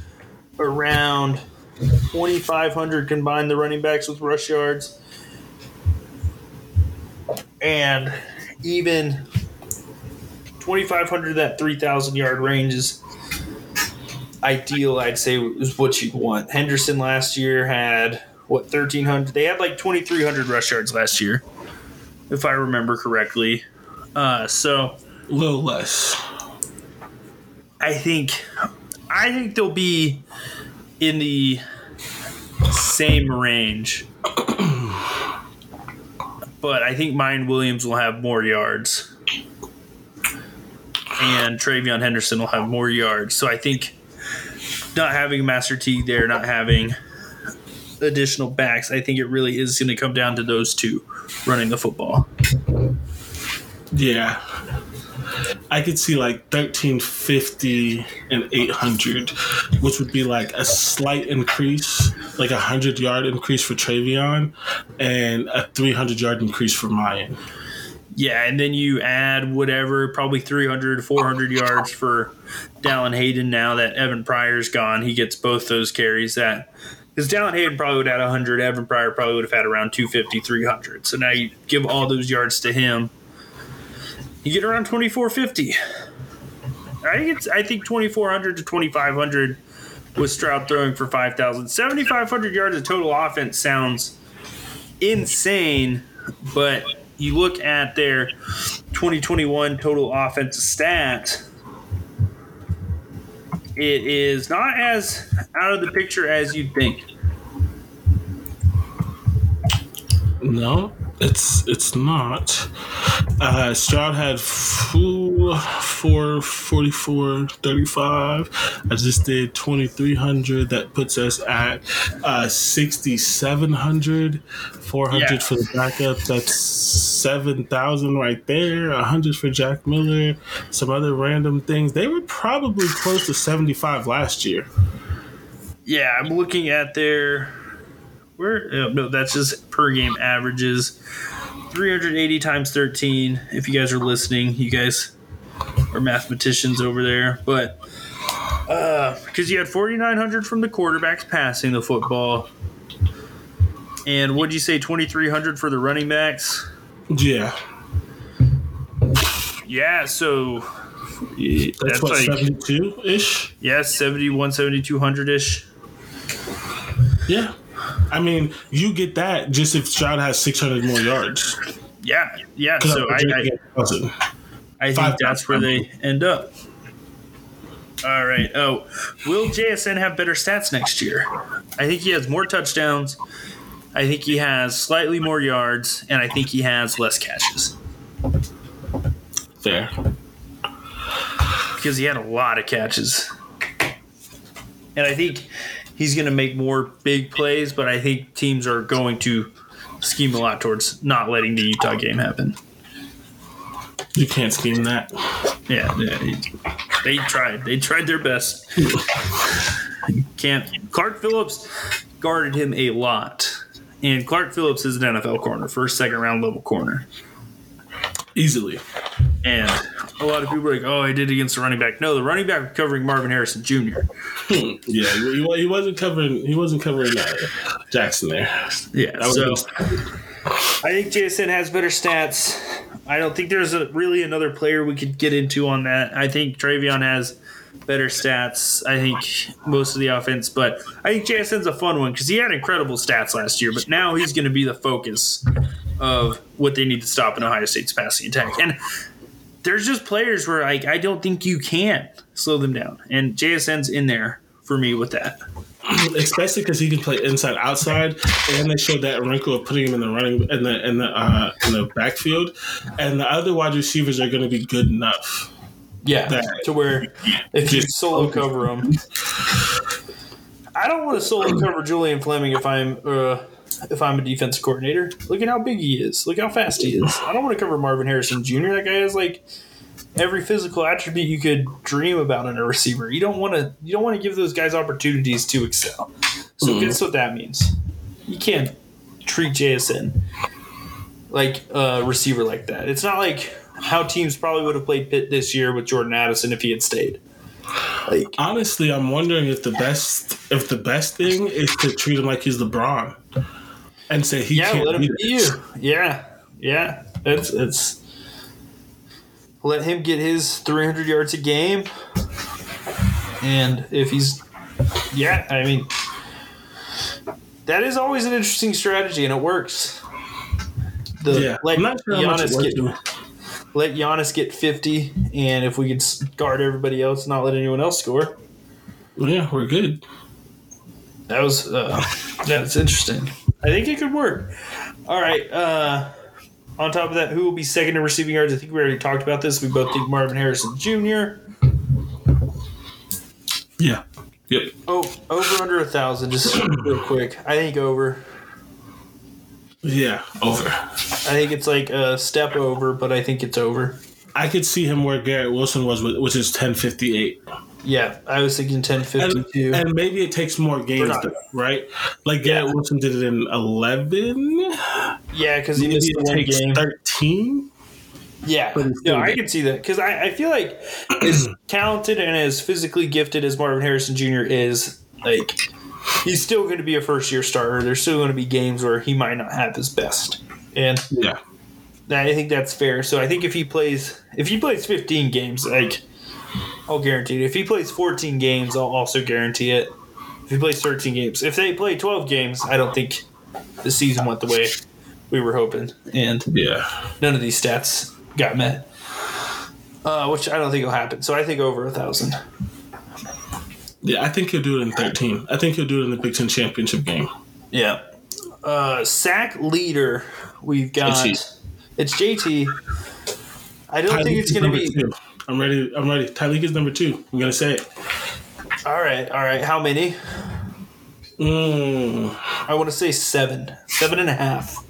around 2,500 combined, the running backs with rush yards. And even 2,500, that 3,000-yard range is ideal, I'd say, is what you'd want. Henderson last year had, 1,300? They had like 2,300 rush yards last year, if I remember correctly. So a little less. I think they'll be in the same range. But I think Mayan Williams will have more yards. And TreVeyon Henderson will have more yards. So I think not having Master Teague there, not having additional backs, I think it really is going to come down to those two running the football. Yeah. I could see like 1,350 and 800, which would be like a slight increase, like a 100-yard increase for TreVeyon and a 300-yard increase for Mayan. Yeah, and then you add whatever, probably 300, 400 yards for Dallin Hayden now that Evan Pryor's gone. He gets both those carries. Because Dallin Hayden probably would have had 100. Evan Pryor probably would have had around 250, 300. So now you give all those yards to him. You get around 2,450. I think 2,400 to 2,500 with Stroud throwing for 5,000. 7,500 yards of total offense sounds insane, but you look at their 2021 total offense stat, it is not as out of the picture as you'd think. No, it's not. Stroud had 444.35. I just did 2,300. That puts us at 6,700. 400 for the backup. That's 7,000 right there. 100 for Jack Miller. Some other random things. They were probably close to 75 last year. Yeah, I'm looking at their... No, that's just per game averages. 380 times 13. If you guys are listening, you guys are mathematicians over there. But because you had 4,900 from the quarterbacks passing the football. And what'd you say, 2,300 for the running backs? Yeah. Yeah, so that's what, like 72-ish? Yeah, 71, 7,200-ish. Yeah. I mean, you get that just if Stroud has 600 more yards. Yeah. So I think that's where they end up. All right. Oh, will JSN have better stats next year? I think he has more touchdowns. I think he has slightly more yards, and I think he has less catches. Fair. Because he had a lot of catches. And I think he's going to make more big plays, but I think teams are going to scheme a lot towards not letting the Utah game happen. You can't scheme that. Yeah, they tried. They tried their best. Can't. Clark Phillips guarded him a lot, and Clark Phillips is an NFL corner, first, second round level corner, easily. And a lot of people are like, oh, I did against the running back. No, the running back was covering Marvin Harrison Jr. Yeah, he wasn't covering Jackson there. Yeah, so I think JSN has better stats. I don't think there's really another player we could get into on that. I think TreVeyon has better stats. I think most of the offense, but I think JSN's a fun one because he had incredible stats last year, but now he's going to be the focus of what they need to stop in Ohio State's passing attack. And there's just players where I don't think you can slow them down. And JSN's in there for me with that. Especially because he can play inside, outside, and they showed that wrinkle of putting him in the running in the backfield. And the other wide receivers are going to be good enough. Yeah, to where if you solo cover him, I don't want to solo cover Julian Fleming if I'm a defensive coordinator. Look at how big he is. Look how fast he is. I don't want to cover Marvin Harrison Jr. That guy has like every physical attribute you could dream about in a receiver. You don't want to give those guys opportunities to excel. So guess what that means? You can't treat JSN like a receiver like that. It's not like how teams probably would have played Pitt this year with Jordan Addison if he had stayed. Like, honestly, I'm wondering if the best thing is to treat him like he's LeBron and say he can't let him be you. Yeah. It's let him get his 300 yards a game, and if he's I mean, that is always an interesting strategy, and it works. Let Giannis get 50, and if we could guard everybody else, not let anyone else score. Yeah, we're good. That's interesting. I think it could work. All right. On top of that, who will be second in receiving yards? I think we already talked about this. We both think Marvin Harrison Jr. Yeah. Yep. Oh, over under 1,000, just real quick. I think over. Yeah, over. I think it's like a step over, but I think it's over. I could see him where Garrett Wilson was, which is 1058. Yeah, I was thinking 1052. And maybe it takes more games, right? Like Garrett Wilson did it in 11. Yeah, because he missed the one game. 13. Yeah, no, I can see that because I feel like as talented and as physically gifted as Marvin Harrison Jr. is, like, he's still going to be a first-year starter. There's still going to be games where he might not have his best, and I think that's fair. So I think if he plays 15 games, like, I'll guarantee it. If he plays 14 games, I'll also guarantee it. If he plays 13 games, if they play 12 games, I don't think the season went the way we were hoping, and none of these stats got met, which I don't think will happen. So I think over 1,000. Yeah, I think he'll do it in 13. I think he'll do it in the Big Ten Championship game. Yeah. Sack leader, we've got JT. It's JT. I don't think it's going to be. Two. I'm ready. Tyreek is number 2. I'm going to say it. All right. How many? I want to say 7. 7.5.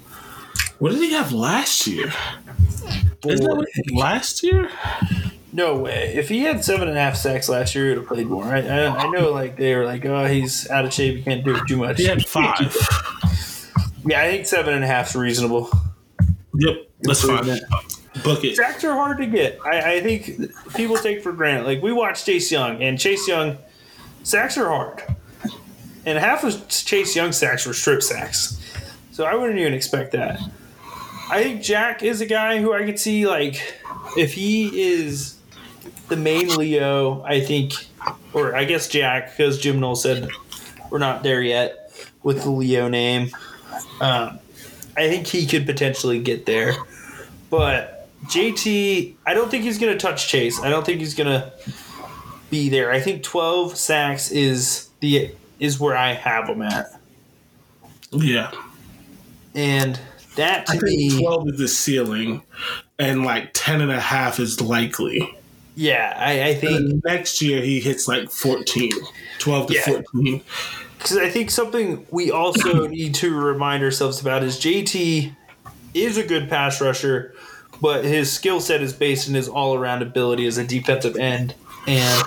What did he have last year? Isn't that what he had last year? No way. If he had 7.5 sacks last year, he would have played more. I know, like, they were like, oh, he's out of shape. He can't do it too much. He had 5. Yeah, I think 7.5 is reasonable. Yep, that's fine. Book it. Sacks are hard to get. I think people take for granted. Like, we watched Chase Young, and Chase Young, sacks are hard. And half of Chase Young's sacks were strip sacks. So I wouldn't even expect that. I think Jack is a guy who I could see, like, if he is the main Leo, I think, or I guess Jack, because Jim Knowles said we're not there yet with the Leo name. I think he could potentially get there. But JT, I don't think he's going to touch Chase. I don't think he's going to be there. I think 12 sacks is where I have him at. Yeah. And that, to me, 12 is the ceiling, and like 10.5 is likely. Yeah, I think next year he hits like 14, 12 to 14. Because I think something we also need to remind ourselves about is JT is a good pass rusher, but his skill set is based in his all-around ability as a defensive end, and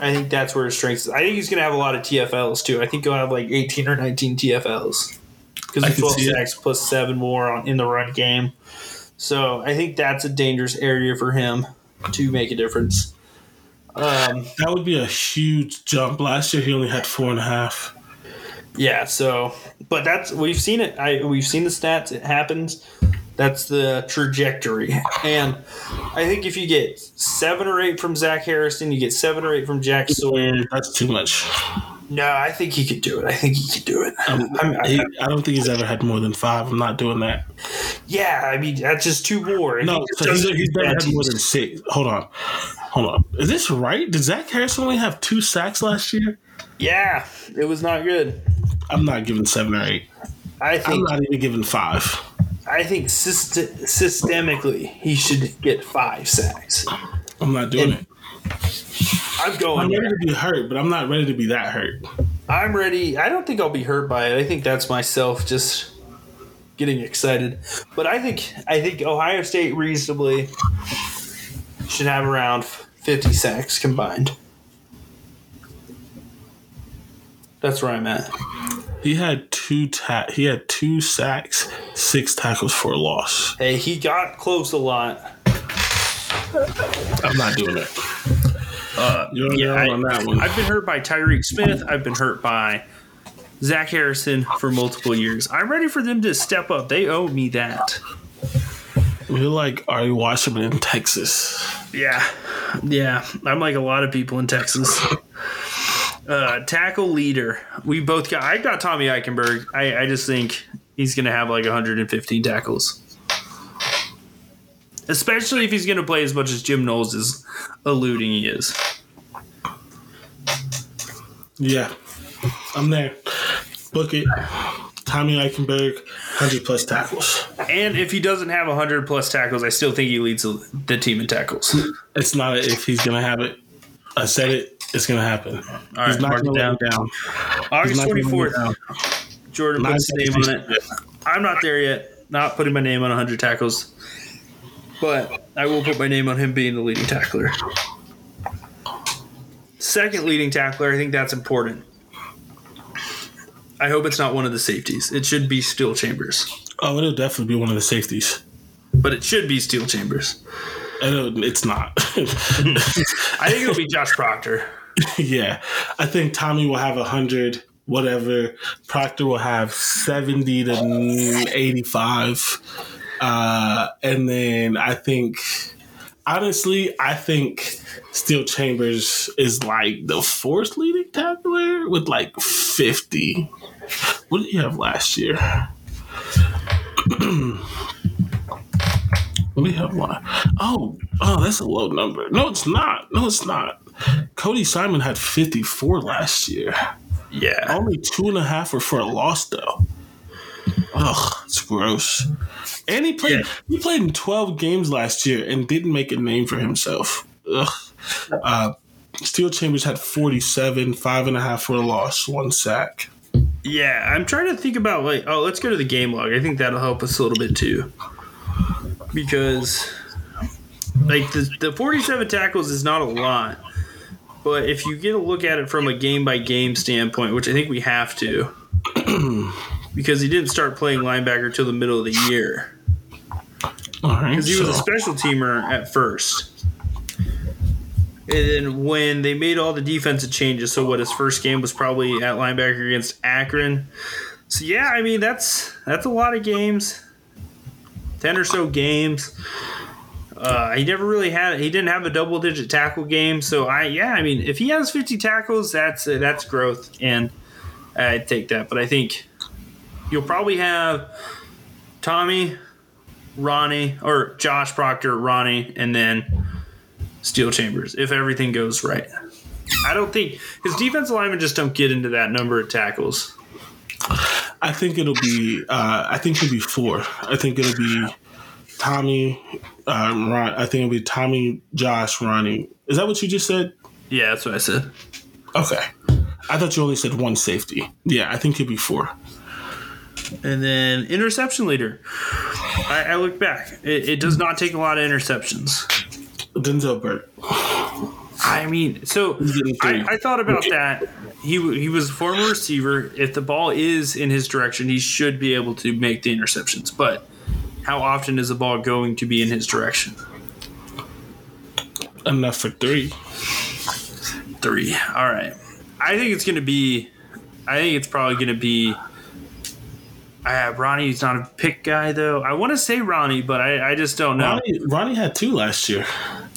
I think that's where his strength is. I think he's going to have a lot of TFLs too. I think he'll have like 18 or 19 TFLs. Because of 12 sacks plus 7 more in the run game. So I think that's a dangerous area for him to make a difference. That would be a huge jump. Last year he only had 4.5. Yeah, so but that's we've seen it. We've seen the stats. It happens. That's the trajectory. And I think if you get 7 or 8 from Zach Harrison, you get 7 or 8 from Jack Sawyer. That's too much. No, I think he could do it. I don't think he's ever had more than 5. I'm not doing that. Yeah, I mean, that's just 2 more. No, he's never had more than 6. Hold on. Is this right? Did Zach Harrison only have 2 sacks last year? Yeah, it was not good. I'm not giving 7 or 8. I'm not even giving 5. I think systemically he should get 5 sacks. I'm not doing it. I'm ready to be hurt, but I'm not ready to be that hurt. I'm ready. I don't think I'll be hurt by it. I think that's myself just getting excited. But I think Ohio State reasonably should have around 50 sacks combined. That's where I'm at. He had two sacks, 6 tackles for a loss. Hey, he got close a lot. I'm not doing it. On that one. I've been hurt by Tyreek Smith. I've been hurt by Zach Harrison for multiple years. I'm ready for them to step up. They owe me that. We're like Ari Washington in Texas. Yeah. I'm like a lot of people in Texas. Tackle leader. I got Tommy Eichenberg. I just think he's going to have like 115 tackles. Especially if he's going to play as much as Jim Knowles is alluding he is. Yeah. I'm there. Book it. Tommy Eichenberg, 100-plus tackles. And if he doesn't have 100-plus tackles, I still think he leads the team in tackles. It's not if he's going to have it. I said it. It's going to happen. All right, mark it down. August 24th, Jordan puts his name on it. I'm not there yet. Not putting my name on 100 tackles. But I will put my name on him being the leading tackler. Second leading tackler, I think that's important. I hope it's not one of the safeties. It should be Steel Chambers. Oh, it'll definitely be one of the safeties. But it should be Steel Chambers. It's not. I think it'll be Josh Proctor. Yeah. I think Tommy will have 100, whatever. Proctor will have 70 to 85. And then I think, honestly, Steel Chambers is like the fourth leading tackler with like 50. What did he have last year? What did he have last year? Oh, that's a low number. No, it's not. Cody Simon had 54 last year. Yeah. Only 2.5 were for a loss, though. Ugh, it's gross. And he played in 12 games last year and didn't make a name for himself. Ugh. Steel Chambers had 47, 5.5 for a loss, 1 sack. Yeah, I'm trying to think about let's go to the game log. I think that'll help us a little bit too. Because the 47 tackles is not a lot. But if you get a look at it from a game by game standpoint, which I think we have to, because he didn't start playing linebacker till the middle of the year. Because he was a special teamer at first. And then when they made all the defensive changes, his first game was probably at linebacker against Akron. So, yeah, I mean, that's a lot of games. 10 or so games. He never really had – he didn't have a double-digit tackle game. So, if he has 50 tackles, that's growth. And I'd take that. But I think – you'll probably have Tommy, Ronnie, or Josh Proctor, Ronnie, and then Steel Chambers if everything goes right. I don't think his defensive linemen just don't get into that number of tackles. I think it'll be. I think it'll be 4. I think it'll be Tommy, Ron. I think it'll be Tommy, Josh, Ronnie. Is that what you just said? Yeah, that's what I said. Okay, I thought you only said 1 safety. Yeah, I think it'll be 4. And then interception leader. I look back. It does not take a lot of interceptions. Denzel Burke. I mean, so I thought about that. He was a former receiver. If the ball is in his direction, he should be able to make the interceptions. But how often is the ball going to be in his direction? Enough for 3. 3. All right. I think it's probably going to be – I have Ronnie. He's not a pick guy, though. I want to say Ronnie, but I just don't know. Ronnie had 2 last year.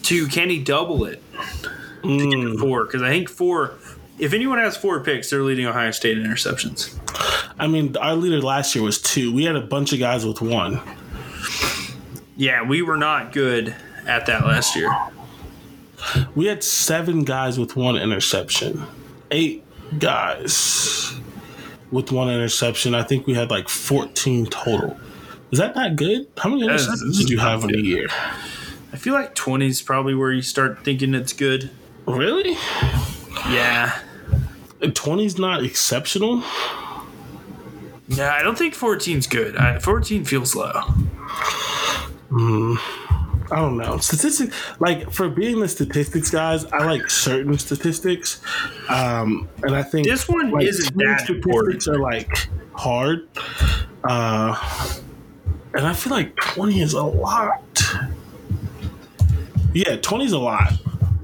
2. Can he double it to get 4? Because I think 4 – if anyone has 4 picks, they're leading Ohio State in interceptions. I mean, our leader last year was 2. We had a bunch of guys with 1. Yeah, we were not good at that last year. We had 7 guys with 1 interception. 8 guys – with 1 interception. I think we had like 14 total. Is that not good? How many interceptions did you have in a year? I feel like 20 is probably where you start thinking it's good. Really? Yeah. 20 is not exceptional? Yeah, I don't think 14 is good. 14 feels low. I don't know. Statistics, like, for being the statistics guys, I like certain statistics. And I think this one isn't that important. Statistics are like hard. And I feel like 20 is a lot. Yeah, 20 is a lot.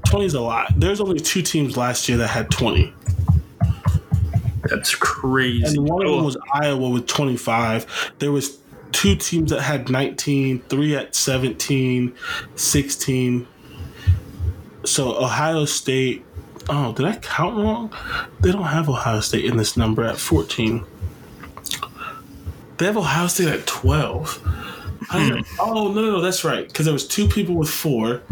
20 is a lot. There's only two teams last year that had 20. That's crazy. And one of them was Iowa with 25. There was two teams that had 19, three at 17, 16. So Ohio State, oh, did I count wrong? They don't have Ohio State in this number at 14. They have Ohio State at 12. Oh, no, that's right. Because there was two people with 4,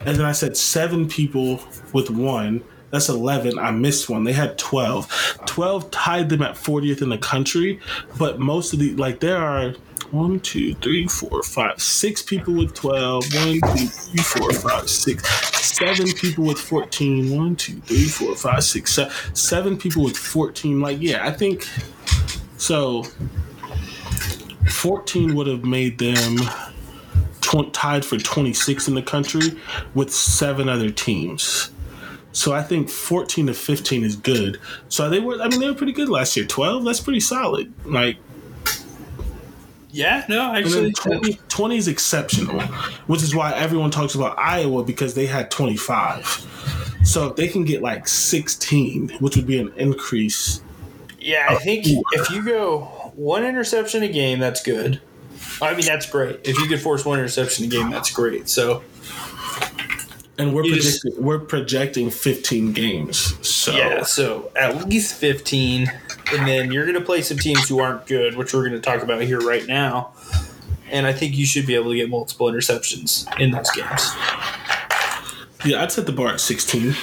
and then I said 7 people with 1. That's 11. I missed one. They had 12. 12 tied them at 40th in the country, but most of the, like, there are 1, 2, 3, 4, 5, 6 people with 12, 1, 2, 3, 4, 5, 6, 7 people with 14, 1, 2, 3, 4, 5, 6, 7 people with 14. Like, yeah, I think so. 14 would have made them tied for 26th in the country with 7 other teams. So I think 14 to 15 is good. So they were pretty good last year. 12, that's pretty solid. Like, yeah, no, actually. 20 is exceptional, which is why everyone talks about Iowa, because they had 25. So if they can get like 16, which would be an increase. Yeah, I think if you go one interception a game, that's good. I mean, that's great. If you could force one interception a game, that's great. So. And we're projecting 15 games. So. Yeah, so at least 15. And then you're going to play some teams who aren't good, which we're going to talk about here right now. And I think you should be able to get multiple interceptions in those games. Yeah, I'd set the bar at 16.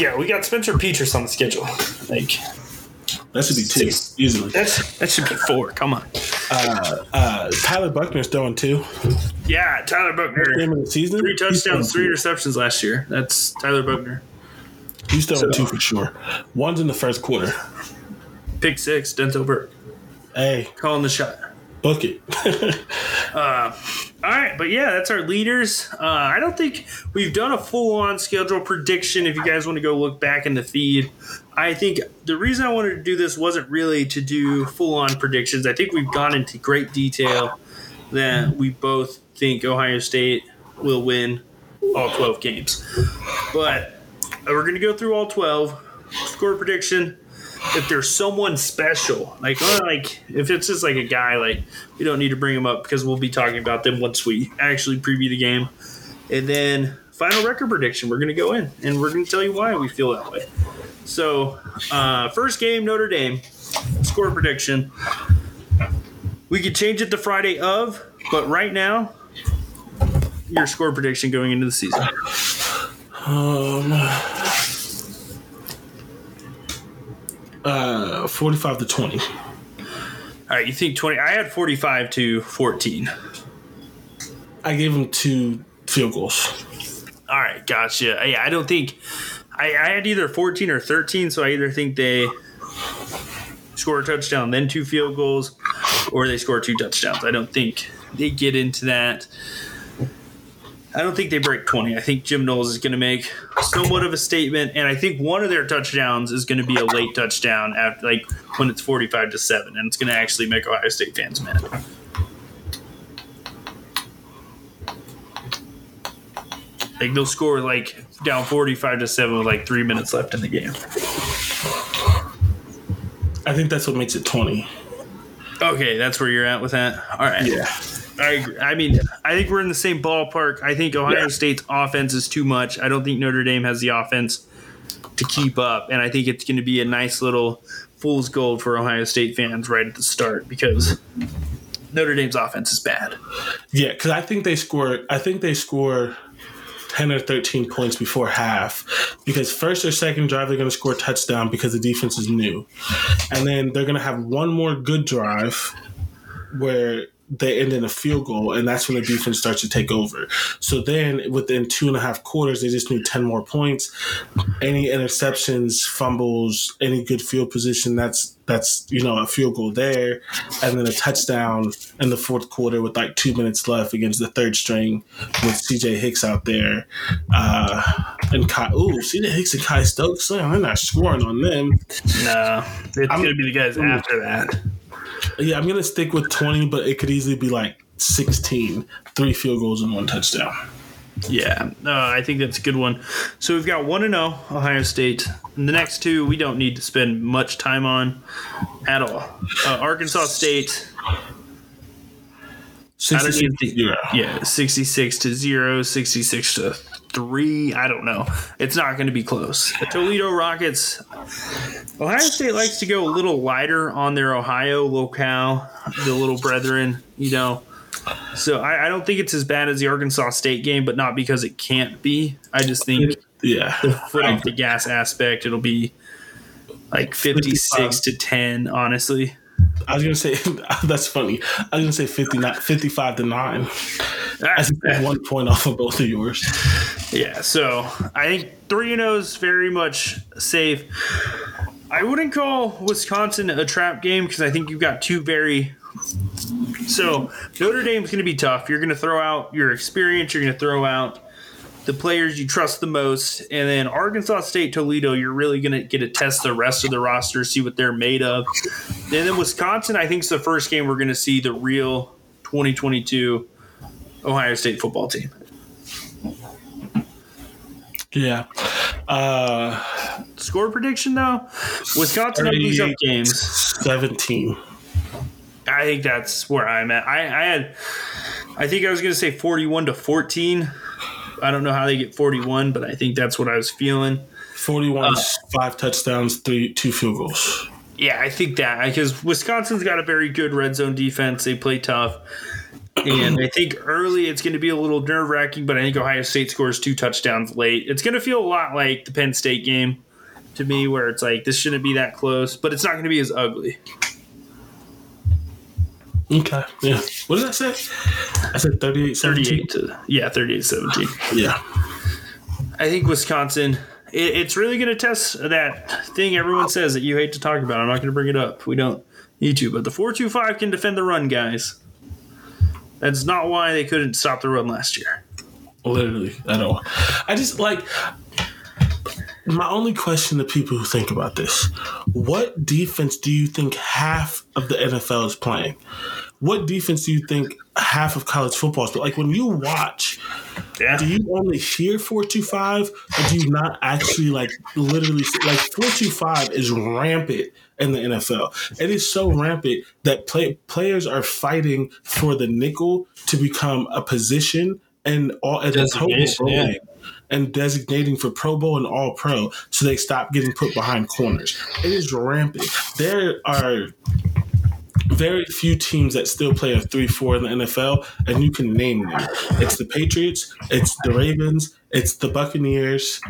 Yeah, we got Spencer Petras on the schedule. Like, that should be 2, easily. That should be 4. Come on. Tyler Buckner's throwing 2. Yeah, Tyler Buckner. Game of the season? 3 touchdowns, 3 interceptions last year. That's Tyler Buckner. He's throwing 2 for sure. 1's in the first quarter. Pick 6, Denzel Burke. Hey. Calling the shot. Book it. All right, but yeah, that's our leaders. I don't think we've done a full-on schedule prediction. If you guys want to go look back in the feed, I think the reason I wanted to do this wasn't really to do full-on predictions. I think we've gone into great detail that we both think Ohio State will win all 12 games. But we're going to go through all 12, score prediction. If there's someone special, like if it's just like a guy, like we don't need to bring him up because we'll be talking about them once we actually preview the game. And then final record prediction, we're going to go in and we're going to tell you why we feel that way. So first game, Notre Dame, score prediction. We could change it to Friday of, but right now, your score prediction going into the season. Uh, 45 to 20. All right, you think 20? I had 45 to 14. I gave him 2 field goals. All right, gotcha. Yeah, I don't think I had either 14 or 13, so I either think they score a touchdown, then 2 field goals, or they score 2 touchdowns. I don't think they get into that. I don't think they break 20. I think Jim Knowles is going to make somewhat of a statement, and I think one of their touchdowns is going to be a late touchdown after, like when it's 45 to 7, and it's going to actually make Ohio State fans mad. Like they'll score like down 45 to 7 with like 3 minutes left in the game. I think that's what makes it 20. Okay, that's where you're at with that. All right. Yeah. I agree. I mean, I think we're in the same ballpark. I think Ohio State's offense is too much. I don't think Notre Dame has the offense to keep up, and I think it's going to be a nice little fool's gold for Ohio State fans right at the start because Notre Dame's offense is bad. Yeah, because I think they score 10 or 13 points before half because first or second drive they're going to score a touchdown because the defense is new, and then they're going to have one more good drive where they end in a field goal, and that's when the defense starts to take over. So then within 2.5 quarters, they just need 10 more points. Any interceptions, fumbles, any good field position, that's a field goal there, and then a touchdown in the fourth quarter with like 2 minutes left against the third string with CJ Hicks out there. CJ Hicks and Kai Stokes, they're not scoring on them. No, it's going to be the guys after that. Yeah, I'm going to stick with 20, but it could easily be like 16, 3 field goals and 1 touchdown. Yeah, I think that's a good one. So we've got 1-0 Ohio State. And the next two we don't need to spend much time on at all. Arkansas State. 66-0. Yeah, 66-0, 66-3. I don't know. It's not going to be close. The Toledo Rockets. Ohio State likes to go a little lighter on their Ohio locale, the little brethren, So I don't think it's as bad as the Arkansas State game, but not because it can't be. I just think the foot off the gas aspect, it'll be like 56-10, honestly. I was going to say – that's funny. I was going to say 55-9. That's 1 point off of both of yours. Yeah, so I think 3-0 is very much safe. I wouldn't call Wisconsin a trap game because I think you've got two very – So Notre Dame's going to be tough. You're going to throw out your experience. You're going to throw out the players you trust the most. And then Arkansas State, Toledo, you're really going to get to test the rest of the roster, see what they're made of. And then Wisconsin, I think, is the first game we're going to see the real 2022 Ohio State football team. Yeah. Score prediction, though? Wisconsin up these up games. 17. I think that's where I'm at. I think I was going to say 41-14. I don't know how they get 41, but I think that's what I was feeling. 41, 5 touchdowns, 2 field goals. Yeah, I think that because Wisconsin's got a very good red zone defense. They play tough, and I think early it's going to be a little nerve wracking. But I think Ohio State scores 2 touchdowns late. It's going to feel a lot like the Penn State game to me, where it's like this shouldn't be that close, but it's not going to be as ugly. Okay. Yeah. What did I say? I said 38-17. 38-17. Yeah. I think Wisconsin, it's really going to test that thing everyone says that you hate to talk about. I'm not going to bring it up. We don't need to. But the 4-2-5 can defend the run, guys. That's not why they couldn't stop the run last year. Literally. I don't. I just like. My only question to people who think about this, what defense do you think half of the NFL is playing? What defense do you think half of college football is playing? Like when you watch, do you only hear 4-2-5 or do you not actually literally – 4-2-5 is rampant in the NFL. It is so rampant that players are fighting for the nickel to become a position and all at the total role. And designating for Pro Bowl and All-Pro so they stop getting put behind corners. It is rampant. There are very few teams that still play a 3-4 in the NFL, and you can name them. It's the Patriots. It's the Ravens. It's the Buccaneers.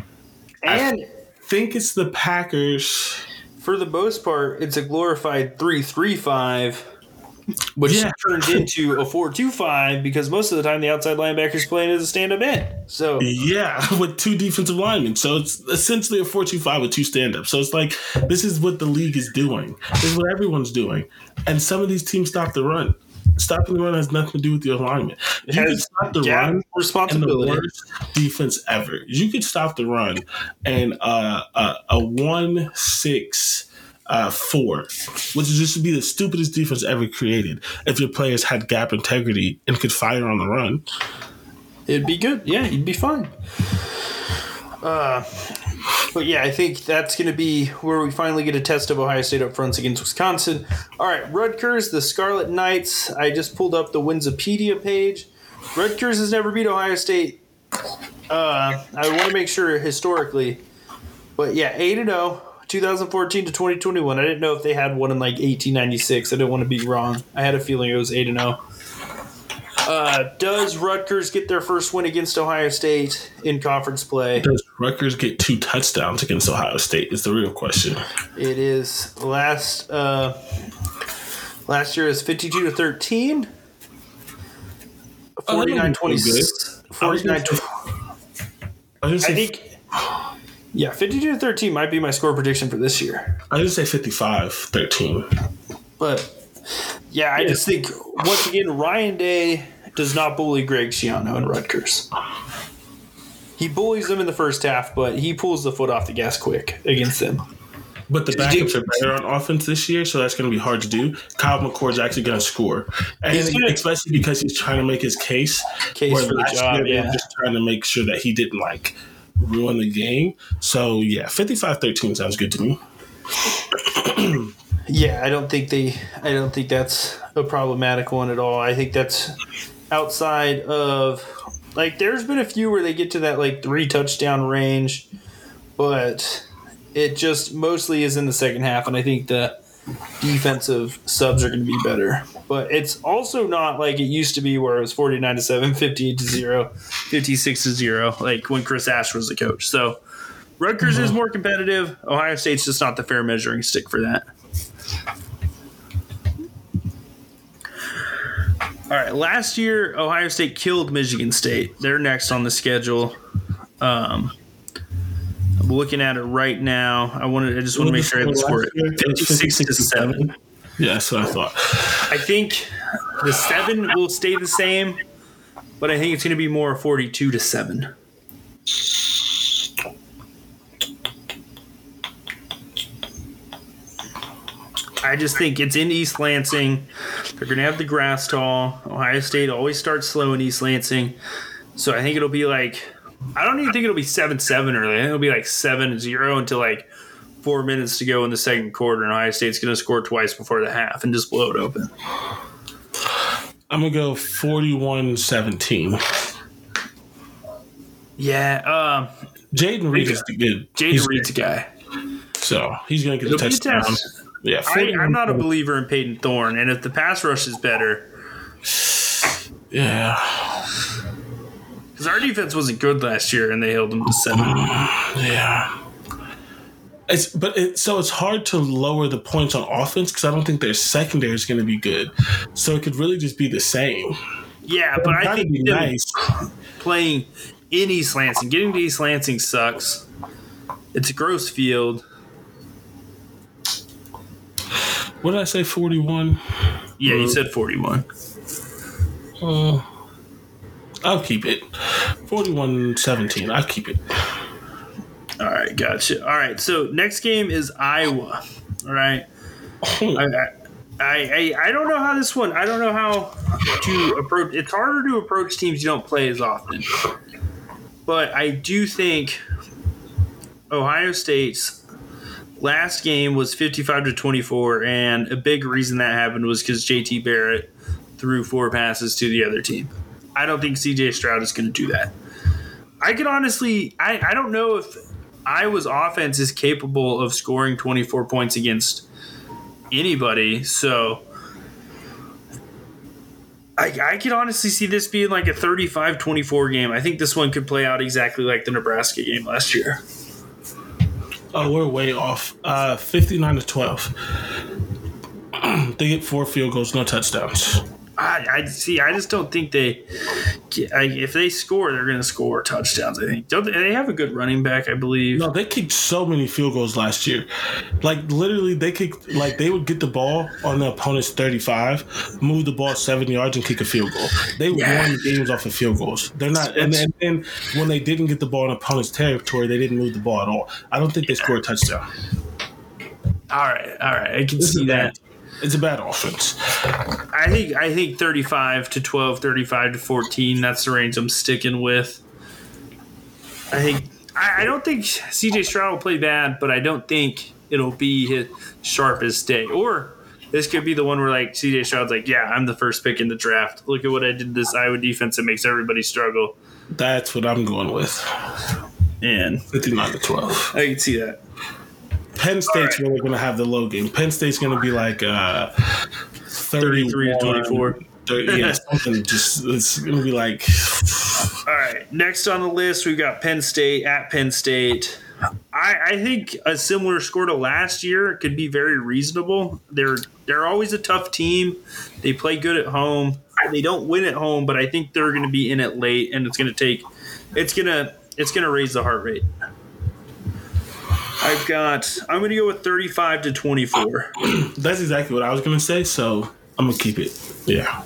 And I think it's the Packers. For the most part, it's a glorified 3-3-5. Which turns into a 4-2-5 because most of the time the outside linebacker is playing as a stand-up end. So with 2 defensive linemen. So it's essentially a 4-2-5 with 2 stand-ups. So it's like this is what the league is doing. This is what everyone's doing. And some of these teams stop the run. Stopping the run has nothing to do with your alignment. It you could stop the run responsibility. And the worst defense ever. You could stop the run and a 1-6 4, which is just to be the stupidest defense ever created. If your players had gap integrity and could fire on the run, it'd be good. Yeah, you'd be fine. But yeah, I think that's going to be where we finally get a test of Ohio State up fronts against Wisconsin. All right, Rutgers, the Scarlet Knights. I just pulled up the Winsipedia page. Rutgers has never beat Ohio State. I want to make sure historically, but yeah, 8-0. 2014 to 2021. I didn't know if they had one in 1896. I didn't want to be wrong. I had a feeling it was 8-0. Does Rutgers get their first win against Ohio State in conference play? Does Rutgers get 2 touchdowns against Ohio State is the real question. It is. Last year is 52-13. I think 52-13 might be my score prediction for this year. I would say 55-13. But yeah, I just think once again Ryan Day does not bully Greg Schiano and Rutgers. He bullies them in the first half, but he pulls the foot off the gas quick against them. But the backups are better on offense this year, so that's going to be hard to do. Kyle McCord's actually going to score, and especially because he's trying to make his case for the job. Yeah, just trying to make sure that he didn't ruin the game. So yeah, 55-13 sounds good to me. Yeah, I don't think that's a problematic one at all. I think that's outside of there's been a few where they get to that 3 touchdown range, but it just mostly is in the second half, and I think the defensive subs are going to be better. But it's also not like it used to be where it was 49-7, 58-0, 56-0, when Chris Ash was the coach. So Rutgers is more competitive. Ohio State's just not the fair measuring stick for that. All right, last year Ohio State killed Michigan State. They're next on the schedule. I'm looking at it right now. I just want to make sure I have the score. 56-7. Yeah, that's what I thought. I think the 7 will stay the same, but I think it's going to be more 42-7. I just think it's in East Lansing. They're going to have the grass tall. Ohio State always starts slow in East Lansing. So I think it'll be I don't even think it'll be 7-7 early. I think it'll be 7-0 until 4 minutes to go in the second quarter, and Ohio State's going to score twice before the half and just blow it open. I'm going to go 41-17. Yeah. Jaden Reed is good. Jaden Reed's a guy. So he's going to get a touchdown. Yeah, I'm not a believer in Peyton Thorne, and if the pass rush is better, yeah, because our defense wasn't good last year, and they held them to 7. Yeah, it's hard to lower the points on offense because I don't think their secondary is going to be good, so it could really just be the same. Yeah, but I think playing in East Lansing, getting to East Lansing sucks. It's a gross field. What did I say, 41? Yeah, you said 41. I'll keep it. 41-17. I'll keep it. All right, gotcha. All right, so next game is Iowa. All right. I don't know how this one – I don't know how to approach – it's harder to approach teams you don't play as often. But I do think Ohio State's last game was 55-24, and a big reason that happened was because JT Barrett threw 4 passes to the other team. I don't think CJ Stroud is going to do that. I could honestly – I don't know if Iowa's offense is capable of scoring 24 points against anybody, so I could honestly see this being a 35-24 game. I think this one could play out exactly like the Nebraska game last year. Oh, we're way off. 59-12. They get 4 field goals, no touchdowns. I see. I just don't think they. If they score, they're going to score touchdowns. I think they have a good running back, I believe. No, they kicked so many field goals last year. Literally, they kicked. They would get the ball on the opponent's 35, move the ball 7 yards, and kick a field goal. They won games off of field goals. They're not. And when they didn't get the ball in opponent's territory, they didn't move the ball at all. I don't think they scored a touchdown. All right. I can see that. It's a bad offense. I think 35-12, 35-14. That's the range I'm sticking with. I don't think CJ Stroud will play bad, but I don't think it'll be his sharpest day. Or this could be the one where CJ Stroud's I'm the first pick in the draft. Look at what I did to this Iowa defense that makes everybody struggle. That's what I'm going with. And 59-12. I can see that. Penn State's really going to have the low game. Penn State's going to be 33-24. 30, yeah, something just – it's going to be . All right, next on the list we've got Penn State at Penn State. I think a similar score to last year could be very reasonable. They're always a tough team. They play good at home. They don't win at home, but I think they're going to be in it late, and it's going to raise the heart rate. I'm going to go with 35-24. That's exactly what I was going to say, so I'm going to keep it. Yeah.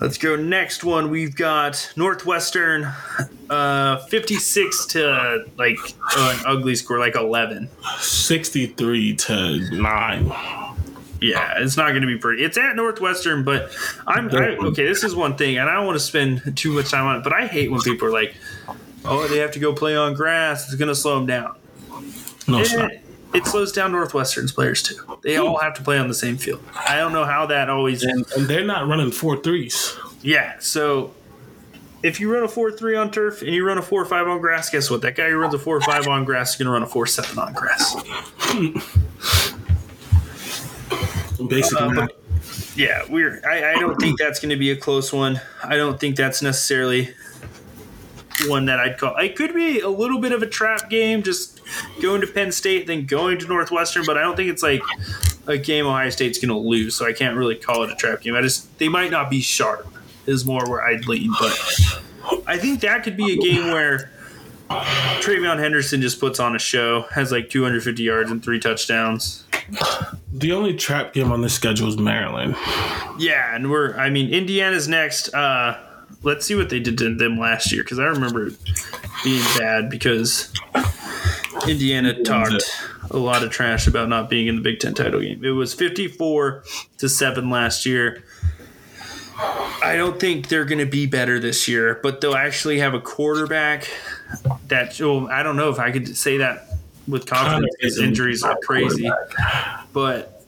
Let's go next one. We've got Northwestern 56 to like an ugly score, like 11. 63-9. Yeah, it's not going to be pretty. It's at Northwestern, but okay, this is one thing, and I don't want to spend too much time on it, but I hate when people are like, oh, they have to go play on grass. It's going to slow them down. No, it's not. It slows down Northwestern's players, too. They all have to play on the same field. I don't know how that always... And they're not running 4-3s. Yeah, so if you run a 4-3 on turf and you run a 4-5 on grass, guess what? That guy who runs a 4-5 on grass is going to run a 4-7 on grass. Basically, yeah, weird. I don't think that's going to be a close one. I don't think that's necessarily... one that I'd call. It could be a little bit of a trap game, just going to Penn State, then going to Northwestern, but I don't think it's like a game Ohio State's going to lose, so I can't really call it a trap game. They might not be sharp is more where I'd lean, but I think that could be a game where TreVeyon Henderson just puts on a show, has like 250 yards and 3 touchdowns. The only trap game on this schedule is Maryland. Yeah, and Indiana's next. Let's see what they did to them last year, because I remember it being bad because Indiana talked a lot of trash about not being in the Big Ten title game. It was 54-7 last year. I don't think they're going to be better this year, but they'll actually have a quarterback that I don't know if I could say that with confidence because injuries are crazy. But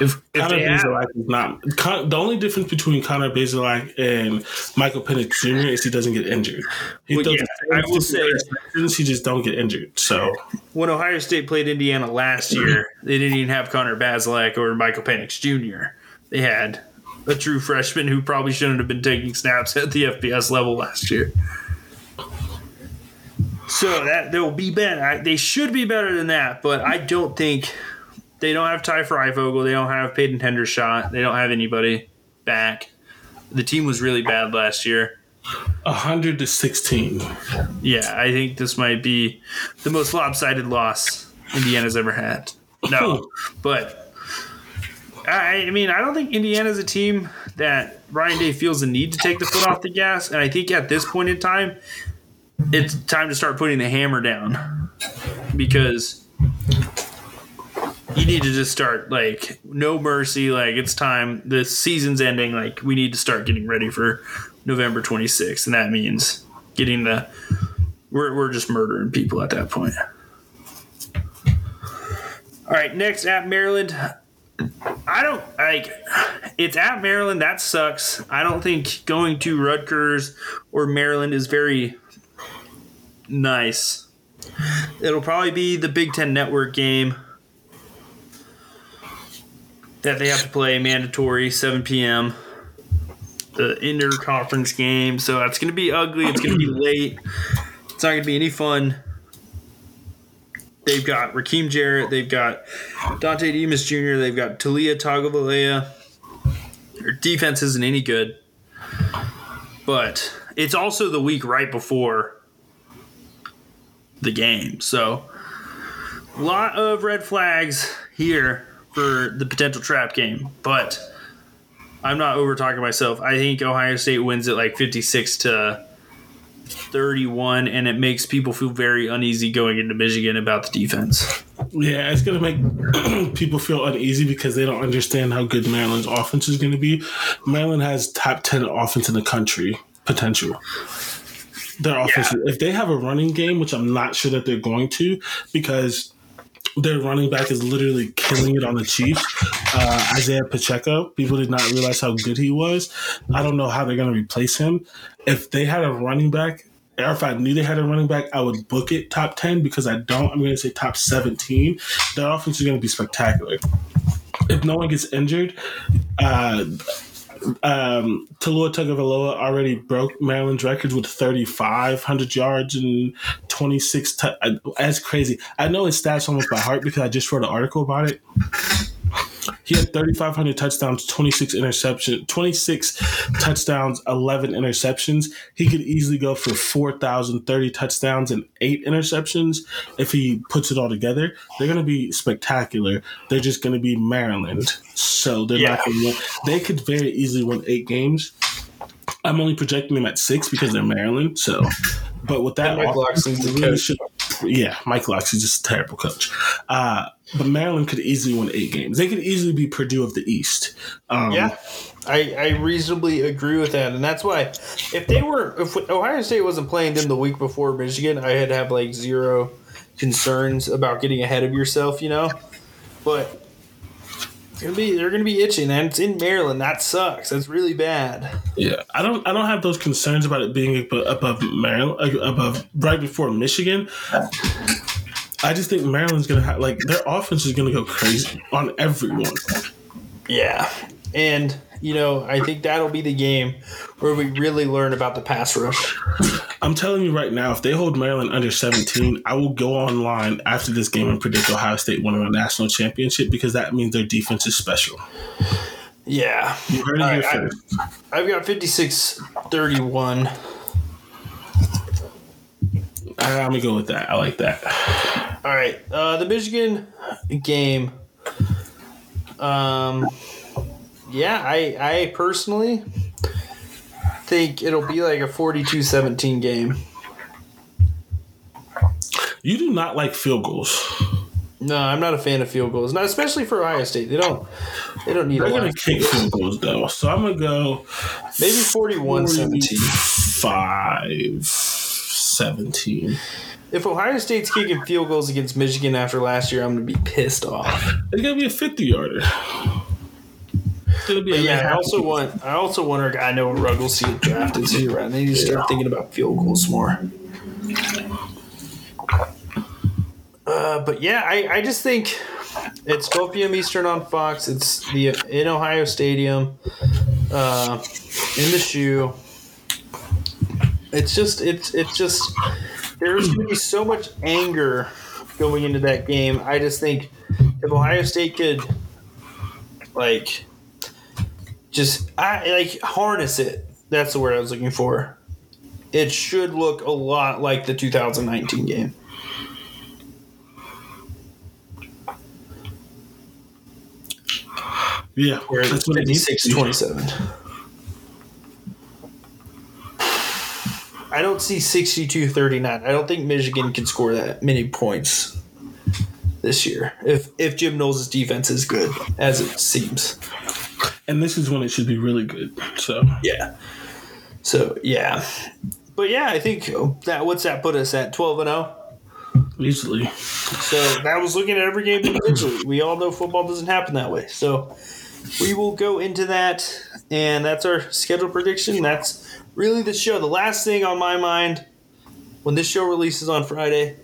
If Connor Bazelak is not the only difference between Connor Bazelak and Michael Penix Jr. is he doesn't get injured. I will say he just don't get injured. So when Ohio State played Indiana last year, they didn't even have Connor Bazelak or Michael Penix Jr. They had a true freshman who probably shouldn't have been taking snaps at the FBS level last year. So that they'll be better. They should be better than that, but I don't think. They don't have Ty Freivogel. They don't have Peyton Hendershot. They don't have anybody back. The team was really bad last year. 100-16. Yeah, I think this might be the most lopsided loss Indiana's ever had. No, but I don't think Indiana's a team that Ryan Day feels the need to take the foot off the gas. And I think at this point in time, it's time to start putting the hammer down because – you need to just start, like, no mercy. Like, it's time. The season's ending. Like, we need to start getting ready for November 26th. And that means getting the – we're just murdering people at that point. All right, next at Maryland. It's at Maryland. That sucks. I don't think going to Rutgers or Maryland is very nice. It'll probably be the Big Ten Network game that they have to play mandatory 7 p.m., the interconference game. So that's going to be ugly. It's going to be late. It's not going to be any fun. They've got Rakeem Jarrett. They've got Dante Demas Jr. They've got Talia Tagovailoa. Their defense isn't any good. But it's also the week right before the game. So a lot of red flags here for the potential trap game, but I'm not over talking myself. I think Ohio State wins it like 56-31, and it makes people feel very uneasy going into Michigan about the defense. Yeah, it's going to make people feel uneasy because they don't understand how good Maryland's offense is going to be. Maryland has top 10 offense in the country potential. Their offense, if they have a running game, which I'm not sure that they're going to because their running back is literally killing it on the Chiefs. Isaiah Pacheco, people did not realize how good he was. I don't know how they're going to replace him. If they had a running back, or if I knew they had a running back, I would book it top 10 because I don't. I'm going to say top 17. Their offense is going to be spectacular. If no one gets injured, Talia Tagovailoa already broke Maryland's records with 3,500 yards and 26. That's crazy. I know his stats almost by heart because I just wrote an article about it. He had 3,500 touchdowns, 26 touchdowns, 11 interceptions. He could easily go for 4,030 touchdowns and 8 interceptions if he puts it all together. They're going to be spectacular. They're just going to be Maryland. So they're not going to win. They could very easily win 8 games. I'm only projecting them at 6 because they're Maryland. So, but with that, Mike Loxley's really Mike Loxley's just a terrible coach. But Maryland could easily win 8 games. They could easily be Purdue of the East. I reasonably agree with that, and that's why if Ohio State wasn't playing them the week before Michigan, I had to have like zero concerns about getting ahead of yourself, you know. But they're gonna be itching, and it's in Maryland. That sucks. That's really bad. Yeah, I don't have those concerns about it being above Maryland, above right before Michigan. I just think Maryland's gonna have their offense is gonna go crazy on everyone. Yeah, and I think that'll be the game where we really learn about the pass rush. I'm telling you right now, if they hold Maryland under 17, I will go online after this game and predict Ohio State winning a national championship because that means their defense is special. Yeah, you heard it here first. I've got 56-31. I'm going to go with that. I like that. All right. The Michigan game. I personally think it'll be like a 42-17 game. You do not like field goals. No, I'm not a fan of field goals. Not especially for Ohio State. They don't need. They're going to kick field goals though, so I'm going to go maybe 41-17. 5-17. If Ohio State's kicking field goals against Michigan after last year, I'm going to be pissed off. It's going to be a 50-yarder. I also want our guy Noah Ruggles to get drafted too, right? They need to start thinking about field goals more. I just think it's 12 p.m. Eastern on Fox. It's in Ohio Stadium, in the shoe. It's just there's going to be so much anger going into that game. I just think if Ohio State could harness it. That's the word I was looking for. It should look a lot like the 2019 game. Yeah, where that's what it needs. 6-27. I don't see 62-39. I don't think Michigan can score that many points this year if Jim Knowles' defense is good as it seems. And this is when it should be really good. I think that what's that put us at 12-0 easily. So that was looking at every game individually. We all know football doesn't happen that way. So we will go into that, and that's our schedule prediction. That's really the show. The last thing on my mind when this show releases on Friday,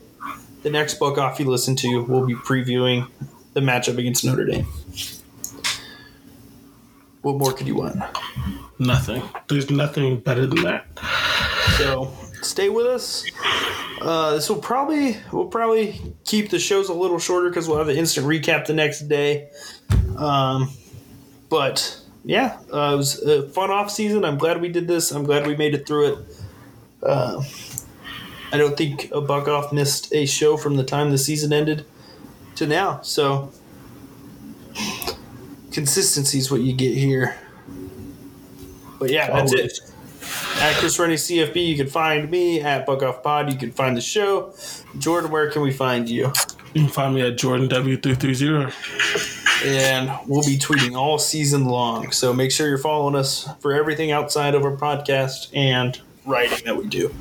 the next Buck Off you listen to will be previewing the matchup against Notre Dame. What more could you want? Nothing. There's nothing better than that. So stay with us. This will probably keep the shows a little shorter because we'll have an instant recap the next day. It was a fun off season. I'm glad we did this. I'm glad we made it through it. I don't think a Buck Off missed a show from the time the season ended to now. So. Consistency is what you get here. But yeah, that's it. At Chris Rennie CFB, you can find me. At Buck Off Pod, you can find the show. Jordan, where can we find you? You can find me at JordanW330. And we'll be tweeting all season long. So make sure you're following us for everything outside of our podcast and writing that we do.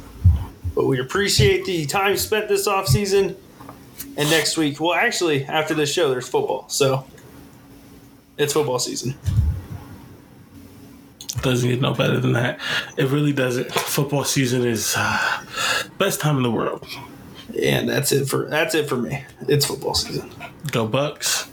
But we appreciate the time spent this offseason. And next week, well, actually, after this show, there's football. So. It's football season. Doesn't get no better than that. It really doesn't. Football season is best time in the world. And that's it for me. It's football season. Go Bucks.